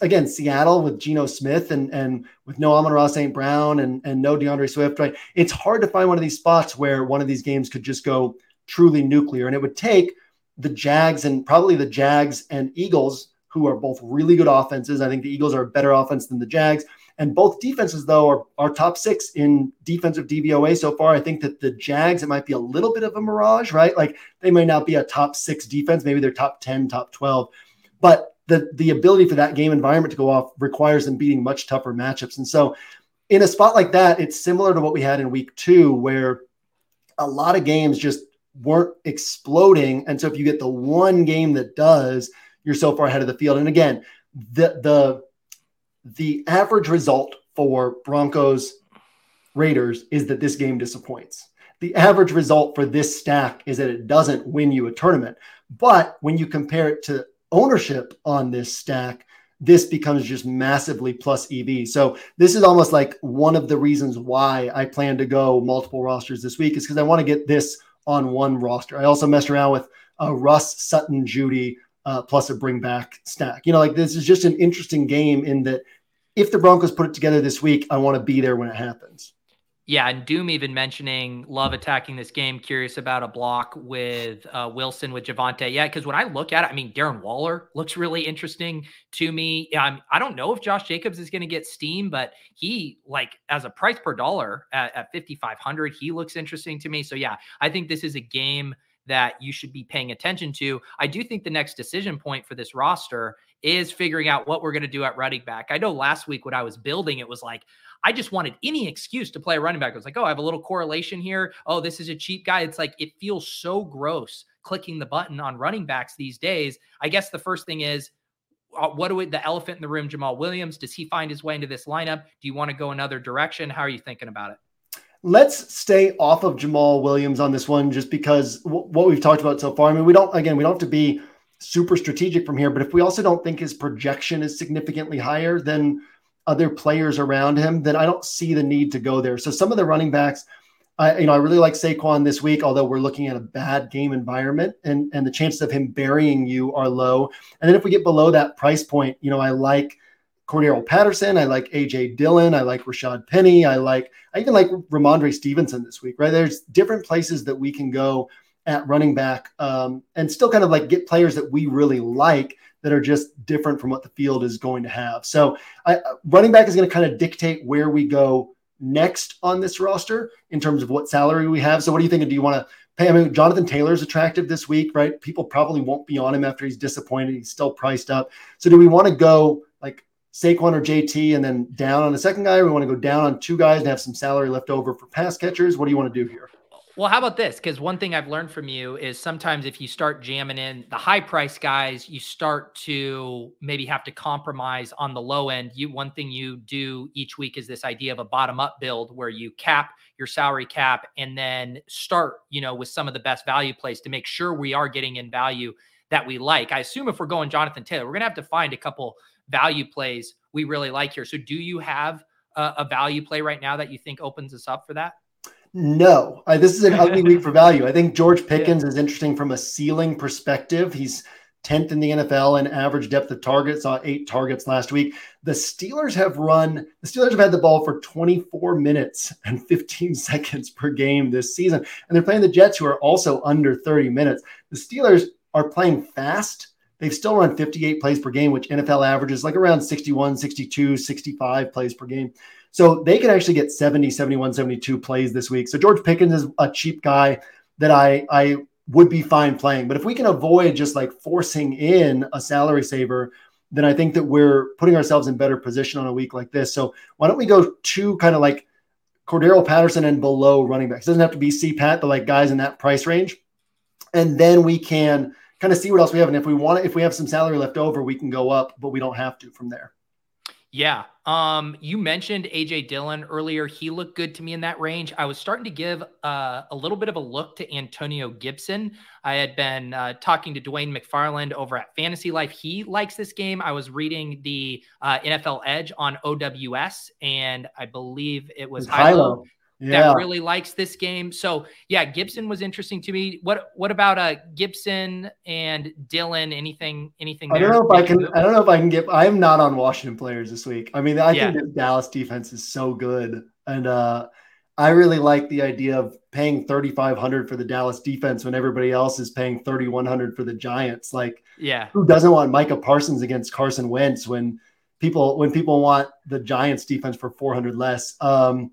again, Seattle with Geno Smith and, and with no Amon-Ra Saint Brown and, and no DeAndre Swift, right? It's hard to find one of these spots where one of these games could just go truly nuclear. And it would take the Jags and probably the Jags and Eagles, who are both really good offenses. I think the Eagles are a better offense than the Jags. And both defenses, though, are, are top six in defensive D V O A so far. I think that the Jags, it might be a little bit of a mirage, right? Like they may not be a top six defense. Maybe they're top ten, top twelve. But The, the ability for that game environment to go off requires them beating much tougher matchups. And so in a spot like that, it's similar to what we had in week two, where a lot of games just weren't exploding. And so if you get the one game that does, you're so far ahead of the field. And again, the the the average result for Broncos Raiders is that this game disappoints. The average result for this stack is that it doesn't win you a tournament. But when you compare it to ownership on this stack, this becomes just massively plus E V. So this is almost like one of the reasons why I plan to go multiple rosters this week, is because I want to get this on one roster. I also messed around with a Russ, Sutton, Jeudy, uh, plus a bring back stack. You know, like this is just an interesting game in that if the Broncos put it together this week, I want to be there when it happens. Yeah, and Doom even mentioning Love attacking this game. Curious about a block with uh, Wilson with Javonte. Yeah, because when I look at it, I mean, Darren Waller looks really interesting to me. Um, I don't know if Josh Jacobs is going to get steam, but he, like, as a price per dollar at, at fifty-five hundred, he looks interesting to me. So, yeah, I think this is a game that you should be paying attention to. I do think the next decision point for this roster is figuring out what we're going to do at running back. I know last week when I was building, it was like, I just wanted any excuse to play a running back. I was like, oh, I have a little correlation here. Oh, this is a cheap guy. It's like, it feels so gross clicking the button on running backs these days. I guess the first thing is, what do we, the elephant in the room, Jamaal Williams, does he find his way into this lineup? Do you want to go another direction? How are you thinking about it? Let's stay off of Jamaal Williams on this one, just because w- what we've talked about so far. I mean, we don't, again, we don't have to be super strategic from here, but if we also don't think his projection is significantly higher than other players around him, then I don't see the need to go there. So some of the running backs, I, you know, I really like Saquon this week, although we're looking at a bad game environment and, and the chances of him burying you are low. And then if we get below that price point, you know, I like Cordarrelle Patterson. I like A J Dillon. I like Rashad Penny. I like, I even like Ramondre Stevenson this week, right? There's different places that we can go at running back um, and still kind of like get players that we really like that are just different from what the field is going to have. So I, running back is going to kind of dictate where we go next on this roster in terms of what salary we have. So what do you think? Do you want to pay? I mean, Jonathan Taylor is attractive this week, right? People probably won't be on him after he's disappointed. He's still priced up. So do we want to go like Saquon or J T and then down on a second guy? Or we want to go down on two guys and have some salary left over for pass catchers? What do you want to do here? Well, how about this? Because one thing I've learned from you is sometimes if you start jamming in the high price guys, you start to maybe have to compromise on the low end. You, one thing you do each week is this idea of a bottom up build where you cap your salary cap and then start, you know, with some of the best value plays to make sure we are getting in value that we like. I assume if we're going Jonathan Taylor, we're going to have to find a couple value plays we really like here. So do you have a, a value play right now that you think opens us up for that? No, I, this is an ugly week for value. I think George Pickens yeah. is interesting from a ceiling perspective. He's tenth in the N F L in average depth of target, saw eight targets last week. The Steelers have run, the Steelers have had the ball for twenty-four minutes and fifteen seconds per game this season. And they're playing the Jets, who are also under thirty minutes. The Steelers are playing fast. They've still run fifty-eight plays per game, which N F L averages like around sixty-one, sixty-two, sixty-five plays per game. So they could actually get seventy, seventy-one, seventy-two plays this week. So George Pickens is a cheap guy that I, I would be fine playing. But if we can avoid just like forcing in a salary saver, then I think that we're putting ourselves in better position on a week like this. So why don't we go to kind of like Cordarrelle Patterson and below running backs? It doesn't have to be C PAT, but like guys in that price range. And then we can kind of see what else we have. And if we want to, if we have some salary left over, we can go up, but we don't have to from there. Yeah. Um, you mentioned A J Dillon earlier. He looked good to me in that range. I was starting to give uh, a little bit of a look to Antonio Gibson. I had been uh, talking to Dwayne McFarland over at Fantasy Life. He likes this game. I was reading the uh, N F L Edge on O W S, and I believe it was Hilo that yeah. really likes this game. So yeah, Gibson was interesting to me. What, what about uh Gibson and Dillon? Anything, anything? I don't know if I can, I don't know if I can get, I'm not on Washington players this week. I mean, I yeah. think the Dallas defense is so good. And uh, I really like the idea of paying thirty-five hundred for the Dallas defense when everybody else is paying thirty-one hundred for the Giants. Like yeah, who doesn't want Micah Parsons against Carson Wentz when people, when people want the Giants defense for four hundred less? Um,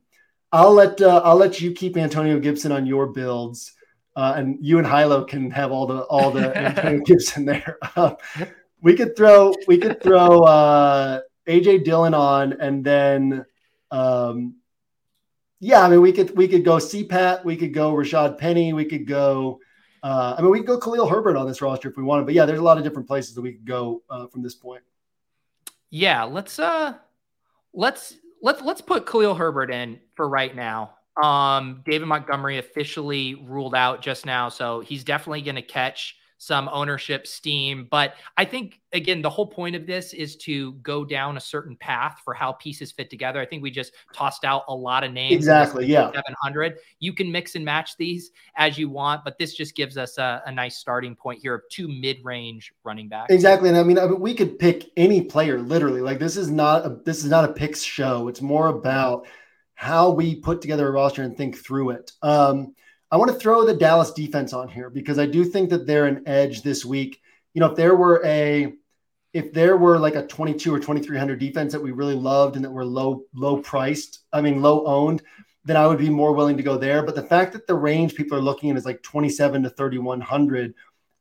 I'll let uh, I'll let you keep Antonio Gibson on your builds, uh, and you and Hilo can have all the all the Antonio Gibson there. Uh, we could throw we could throw uh, A J Dillon on, and then um, yeah, I mean we could we could go C PAT, we could go Rashad Penny, we could go Uh, I mean, we could go Khalil Herbert on this roster if we wanted, but yeah, there's a lot of different places that we could go uh, from this point. Yeah, let's uh, let's let's let's put Khalil Herbert in for right now. Um, David Montgomery officially ruled out just now, so he's definitely going to catch some ownership steam. But I think, again, the whole point of this is to go down a certain path for how pieces fit together. I think we just tossed out a lot of names. Exactly, yeah. seven hundred. You can mix and match these as you want, but this just gives us a, a nice starting point here of two mid-range running backs. Exactly, and I mean, I mean, we could pick any player, literally. Like, this is not a, this is not a picks show. It's more about how we put together a roster and think through it. Um, I want to throw the Dallas defense on here because I do think that they're an edge this week. You know, if there were a, if there were like a twenty-two or twenty-three hundred defense that we really loved and that were low, low priced, I mean, low owned, then I would be more willing to go there. But the fact that the range people are looking at is like twenty-seven to thirty-one hundred,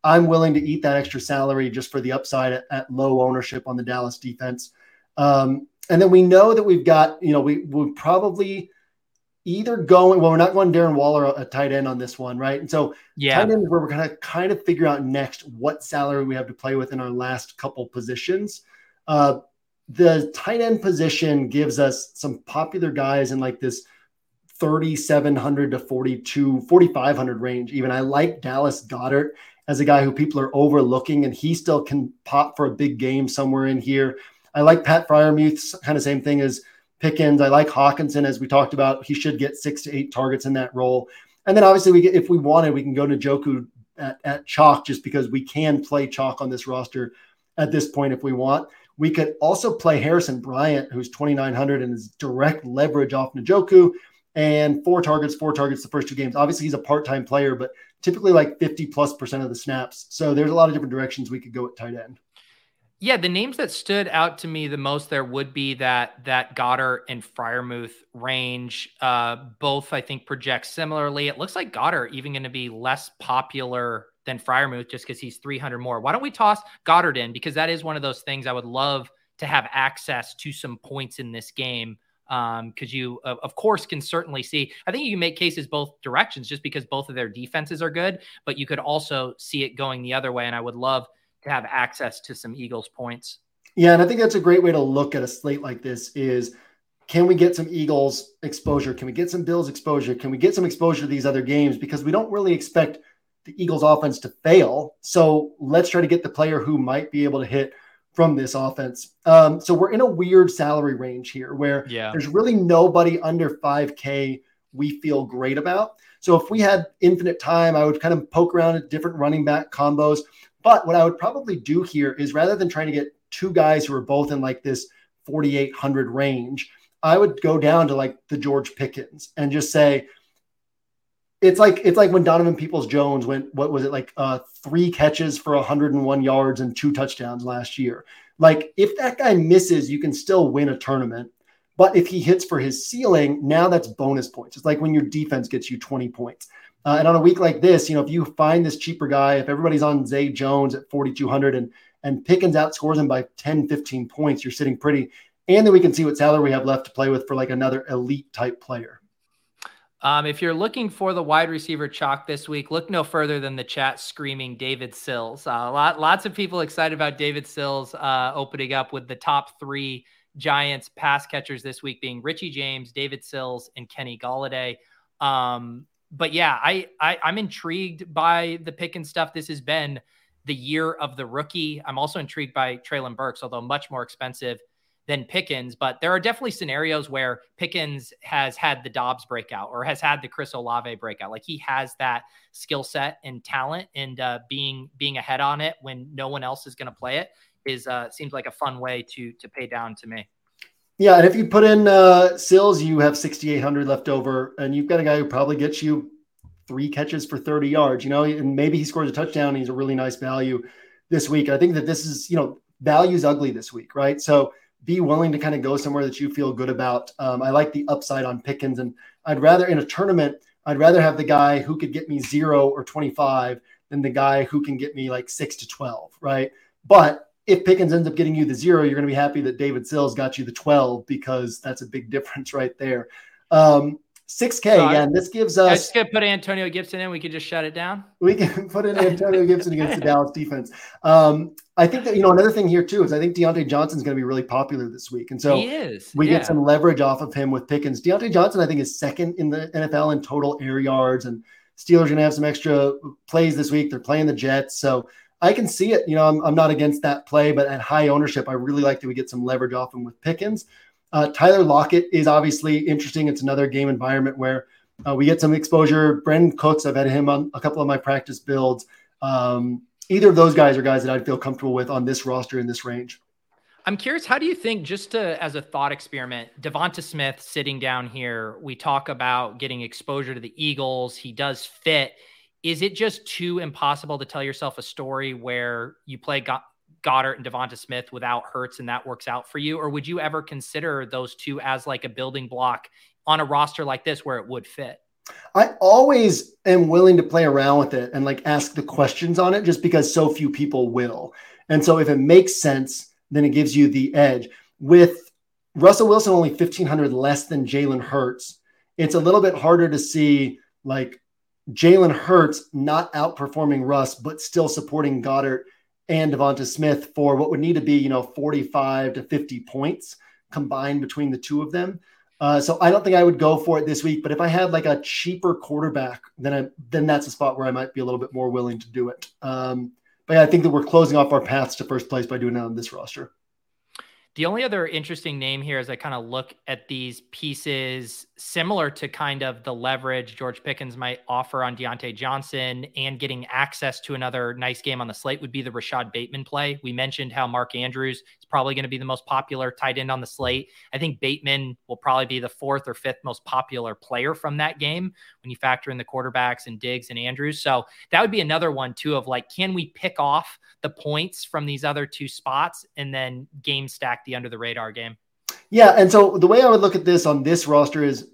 I'm willing to eat that extra salary just for the upside at, at low ownership on the Dallas defense. Um, and then we know that we've got, you know, we would probably either going, well, we're not going Darren Waller a tight end on this one, right? And so yeah. tight end is where we're going to kind of figure out next what salary we have to play with in our last couple positions. Uh, the tight end position gives us some popular guys in like this thirty-seven hundred to forty-two, forty-five hundred range even. I like Dallas Goedert as a guy who people are overlooking, and he still can pop for a big game somewhere in here. I like Pat Freiermuth, kind of same thing as Pickens. I like Hockenson, as we talked about. He should get six to eight targets in that role. And then obviously, we get, if we wanted, we can go to Njoku at, at chalk just because we can play chalk on this roster at this point if we want. We could also play Harrison Bryant, who's twenty-nine hundred and is direct leverage off Njoku, and four targets, four targets the first two games. Obviously, he's a part-time player, but typically like fifty plus percent of the snaps. So there's a lot of different directions we could go at tight end. Yeah, the names that stood out to me the most there would be that that Goddard and Freiermuth range. Uh, both, I think, project similarly. It looks like Goddard even going to be less popular than Freiermuth just because he's three hundred more. Why don't we toss Goddard in? Because that is one of those things I would love to have access to some points in this game. Um, because you, uh, of course, can certainly see. I think you can make cases both directions just because both of their defenses are good. But you could also see it going the other way, and I would love have access to some Eagles points. Yeah. And I think that's a great way to look at a slate like this is, can we get some Eagles exposure? Can we get some Bills exposure? Can we get some exposure to these other games? Because we don't really expect the Eagles offense to fail. So let's try to get the player who might be able to hit from this offense. Um, so we're in a weird salary range here where yeah. there's really nobody under five K we feel great about. So if we had infinite time, I would kind of poke around at different running back combos. But what I would probably do here is rather than trying to get two guys who are both in like this forty-eight hundred range, I would go down to like the George Pickens and just say, it's like, it's like when Donovan Peoples-Jones went, what was it like uh, three catches for one hundred one yards and two touchdowns last year. Like if that guy misses, you can still win a tournament. But if he hits for his ceiling, now that's bonus points. It's like when your defense gets you twenty points. Uh, and on a week like this, you know, if you find this cheaper guy, if everybody's on Zay Jones at forty-two hundred and, and Pickens outscores him by ten, fifteen points, you're sitting pretty. And then we can see what salary we have left to play with for like another elite type player. Um, if you're looking for the wide receiver chalk this week, look no further than the chat screaming David Sills. Uh, a lot, lots of people excited about David Sills uh, opening up with the top three Giants pass catchers this week being Richie James, David Sills, and Kenny Golladay. Um, But yeah, I, I, I'm intrigued by the pick and stuff. This has been the year of the rookie. I'm also intrigued by Treylon Burks, although much more expensive than Pickens. But there are definitely scenarios where Pickens has had the Dobbs breakout or has had the Chris Olave breakout. Like he has that skill set and talent, and uh, being being ahead on it when no one else is going to play it is uh, seems like a fun way to to pay down to me. Yeah, and if you put in uh, Sills, you have sixty-eight hundred left over, and you've got a guy who probably gets you three catches for thirty yards, you know, and maybe he scores a touchdown. And he's a really nice value this week. I think that this is, you know, value's ugly this week, right? So be willing to kind of go somewhere that you feel good about. Um, I like the upside on Pickens, and I'd rather in a tournament, I'd rather have the guy who could get me zero or twenty-five than the guy who can get me like six to twelve, right? But if Pickens ends up getting you the zero, you're going to be happy that David Sills got you the twelve because that's a big difference right there. Um, six K so again. This gives us. I just gonna put Antonio Gibson in. We could just shut it down. We can put in Antonio Gibson against the Dallas defense. Um, I think that, you know, another thing here too is I think Diontae Johnson is going to be really popular this week, and so he is. we yeah. get some leverage off of him with Pickens. Diontae Johnson, I think, is second in the N F L in total air yards, and Steelers are going to have some extra plays this week. They're playing the Jets, so I can see it. You know, I'm, I'm not against that play, but at high ownership, I really like that we get some leverage off him with Pickens. Uh, Tyler Lockett is obviously interesting. It's another game environment where uh, we get some exposure. Brandon Cooks, I've had him on a couple of my practice builds. Um, either of those guys are guys that I'd feel comfortable with on this roster in this range. I'm curious, how do you think, just to, as a thought experiment, Devonta Smith sitting down here, we talk about getting exposure to the Eagles. He does fit. Is it just too impossible to tell yourself a story where you play God- Goddard and Devonta Smith without Hurts and that works out for you? Or would you ever consider those two as like a building block on a roster like this where it would fit? I always am willing to play around with it and like ask the questions on it just because so few people will. And so if it makes sense, then it gives you the edge. With Russell Wilson only fifteen hundred less than Jalen Hurts, it's a little bit harder to see like Jalen Hurts not outperforming Russ, but still supporting Goddard and Devonta Smith for what would need to be, you know, forty-five to fifty points combined between the two of them. Uh, so I don't think I would go for it this week, but if I had like a cheaper quarterback, then I, then that's a spot where I might be a little bit more willing to do it. Um, but yeah, I think that we're closing off our paths to first place by doing it on this roster. The only other interesting name here as I kind of look at these pieces, similar to kind of the leverage George Pickens might offer on Diontae Johnson and getting access to another nice game on the slate, would be the Rashad Bateman play. We mentioned how Mark Andrews is probably going to be the most popular tight end on the slate. I think Bateman will probably be the fourth or fifth most popular player from that game when you factor in the quarterbacks and Diggs and Andrews. So that would be another one too of like, can we pick off the points from these other two spots and then game stack the under the radar game? Yeah. And so the way I would look at this on this roster is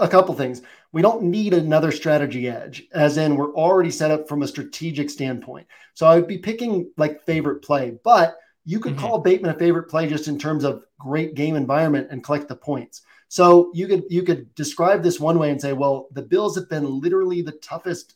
a couple things. We don't need another strategy edge, as in we're already set up from a strategic standpoint. So I would be picking like favorite play, but you could mm-hmm. call Bateman a favorite play just in terms of great game environment and collect the points. So you could, you could describe this one way and say, well, the Bills have been literally the toughest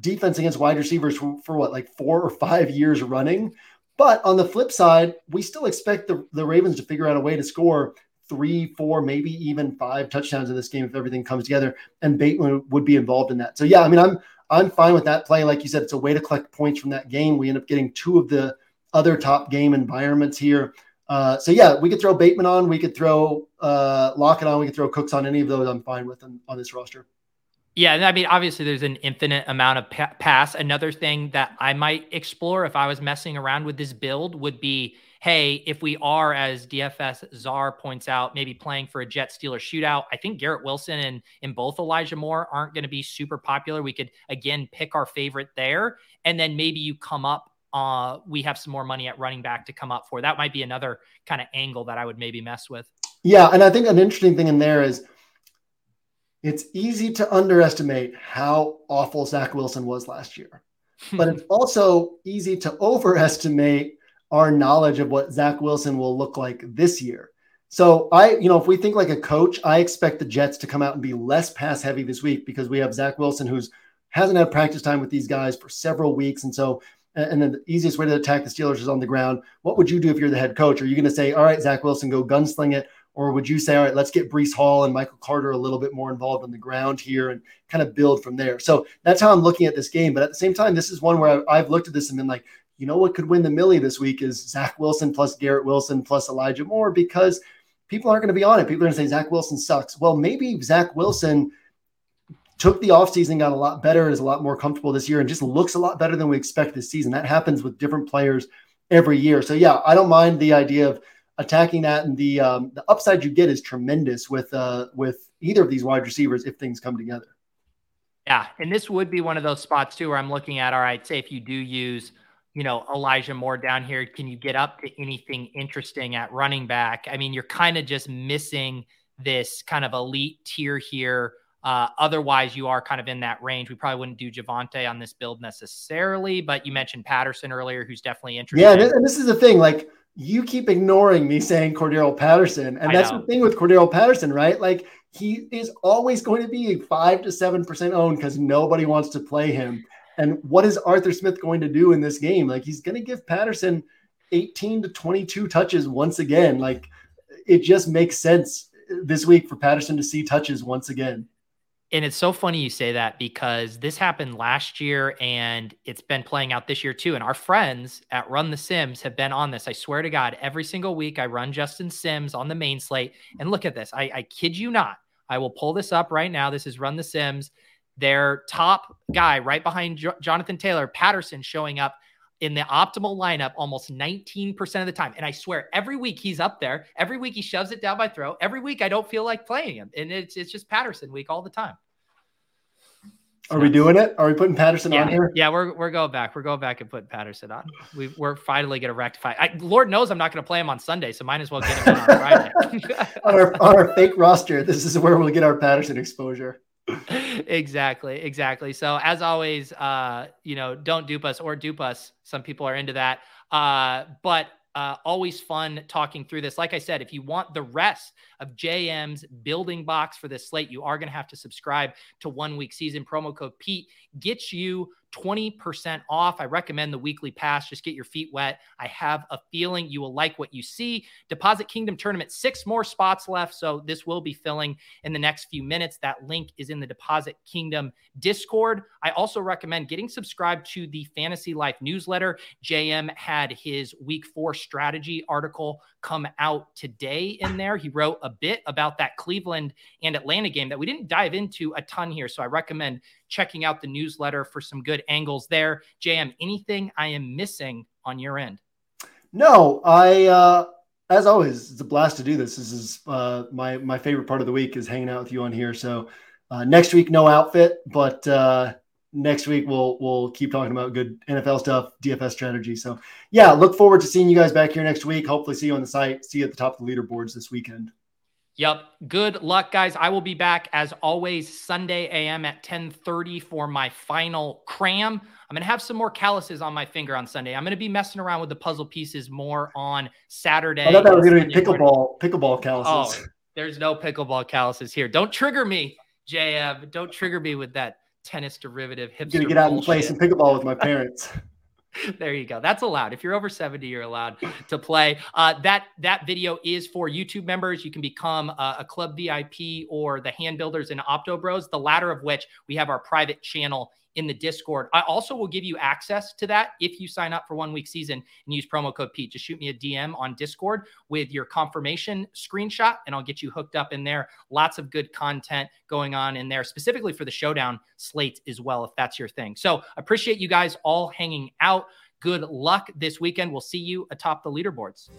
defense against wide receivers for, for what, like four or five years running. But on the flip side, we still expect the, the Ravens to figure out a way to score three, four, maybe even five touchdowns in this game if everything comes together, and Bateman would be involved in that. So yeah, I mean, I'm I'm fine with that play. Like you said, it's a way to collect points from that game. We end up getting two of the other top game environments here. Uh, so yeah, we could throw Bateman on, we could throw uh, Lockett on, we could throw Cooks on. Any of those I'm fine with on, on this roster. Yeah, and I mean, obviously there's an infinite amount of pa- pass. Another thing that I might explore if I was messing around with this build would be, hey, if we are, as D F S Czar points out, maybe playing for a Jet-Steeler shootout, I think Garrett Wilson and, and both Elijah Moore aren't going to be super popular. We could, again, pick our favorite there, and then maybe you come up, uh, we have some more money at running back to come up for. That might be another kind of angle that I would maybe mess with. Yeah, and I think an interesting thing in there is, it's easy to underestimate how awful Zach Wilson was last year, but it's also easy to overestimate our knowledge of what Zach Wilson will look like this year. So I, you know, if we think like a coach, I expect the Jets to come out and be less pass heavy this week because we have Zach Wilson who's hasn't had practice time with these guys for several weeks. And so, and then the easiest way to attack the Steelers is on the ground. What would you do if you're the head coach? Are you going to say, all right, Zach Wilson, go gunsling it? Or would you say, all right, let's get Breece Hall and Michael Carter a little bit more involved on the ground here and kind of build from there? So that's how I'm looking at this game. But at the same time, this is one where I've looked at this and been like, you know what could win the Millie this week is Zach Wilson plus Garrett Wilson plus Elijah Moore, because people aren't going to be on it. People are going to say Zach Wilson sucks. Well, maybe Zach Wilson took the offseason, got a lot better, is a lot more comfortable this year, and just looks a lot better than we expect this season. That happens with different players every year. So yeah, I don't mind the idea of attacking that, and the um, the upside you get is tremendous with uh, with either of these wide receivers if things come together. Yeah, and this would be one of those spots too where I'm looking at, all right, say if you do use, you know, Elijah Moore down here, can you get up to anything interesting at running back? I mean, you're kind of just missing this kind of elite tier here. Uh, otherwise, you are kind of in that range. We probably wouldn't do Javonte on this build necessarily, but you mentioned Patterson earlier, who's definitely interesting. Yeah, and this is the thing, like, you keep ignoring me saying Cordarrelle Patterson. And that's the thing with Cordarrelle Patterson, right? Like, he is always going to be a five to seven percent own because nobody wants to play him. And what is Arthur Smith going to do in this game? Like, he's going to give Patterson eighteen to twenty-two touches once again. Like, it just makes sense this week for Patterson to see touches once again. And it's so funny you say that because this happened last year and it's been playing out this year too. And our friends at Run the Sims have been on this. I swear to God, every single week I run Justin Sims on the main slate. And look at this. I, I kid you not. I will pull this up right now. This is Run the Sims. Their top guy right behind Jo- Jonathan Taylor, Patterson, showing up in the optimal lineup almost nineteen percent of the time. And I swear every week he's up there. Every week he shoves it down my throat. Every week I don't feel like playing him. And it's it's just Patterson week all the time. Are we doing it? Are we putting Patterson yeah. on here? Yeah, we're we're going back. We're going back and putting Patterson on. We, we're finally going to rectify. I, Lord knows I'm not going to play him on Sunday, so might as well get him on Friday. on, our, on our fake roster, this is where we'll get our Patterson exposure. exactly, exactly. So as always, uh, you know, don't dupe us or dupe us. Some people are into that. Uh, but uh, always fun talking through this. Like I said, if you want the rest of J M's building box for this slate, you are going to have to subscribe to One Week Season. Promo code Pete gets you twenty percent off. I recommend the weekly pass. Just get your feet wet. I have a feeling you will like what you see. Deposit Kingdom Tournament, six more spots left. So this will be filling in the next few minutes. That link is in the Deposit Kingdom Discord. I also recommend getting subscribed to the Fantasy Life newsletter. J M had his week four strategy article come out today in there. He wrote a bit about that Cleveland and Atlanta game that we didn't dive into a ton here. So I recommend checking out the newsletter for some good angles there. J M, anything I am missing on your end? No, I, uh, as always, it's a blast to do this. This is uh, my, my favorite part of the week is hanging out with you on here. So uh, next week, no outfit, but uh, next week we'll, we'll keep talking about good N F L stuff, D F S strategy. So yeah, look forward to seeing you guys back here next week. Hopefully see you on the site, see you at the top of the leaderboards this weekend. Yep. Good luck, guys. I will be back as always Sunday a m at ten thirty for my final cram. I'm going to have some more calluses on my finger on Sunday. I'm going to be messing around with the puzzle pieces more on Saturday. I thought that was going to be pickleball, pickleball calluses. Oh, there's no pickleball calluses here. Don't trigger me, J M. Don't trigger me with that tennis derivative hipster. I'm going to get out bullshit. And play some pickleball with my parents. There you go. That's allowed. If you're over seventy, you're allowed to play. Uh, that that video is for YouTube members. You can become a, a Club V I P or the Hand Builders and Opto Bros, the latter of which we have our private channel in the Discord. I also will give you access to that if you sign up for One Week Season and use promo code Pete. Just shoot me a D M on Discord with your confirmation screenshot, and I'll get you hooked up in there. Lots of good content going on in there, specifically for the showdown slates as well, if that's your thing. So appreciate you guys all hanging out. Good luck this weekend. We'll see you atop the leaderboards.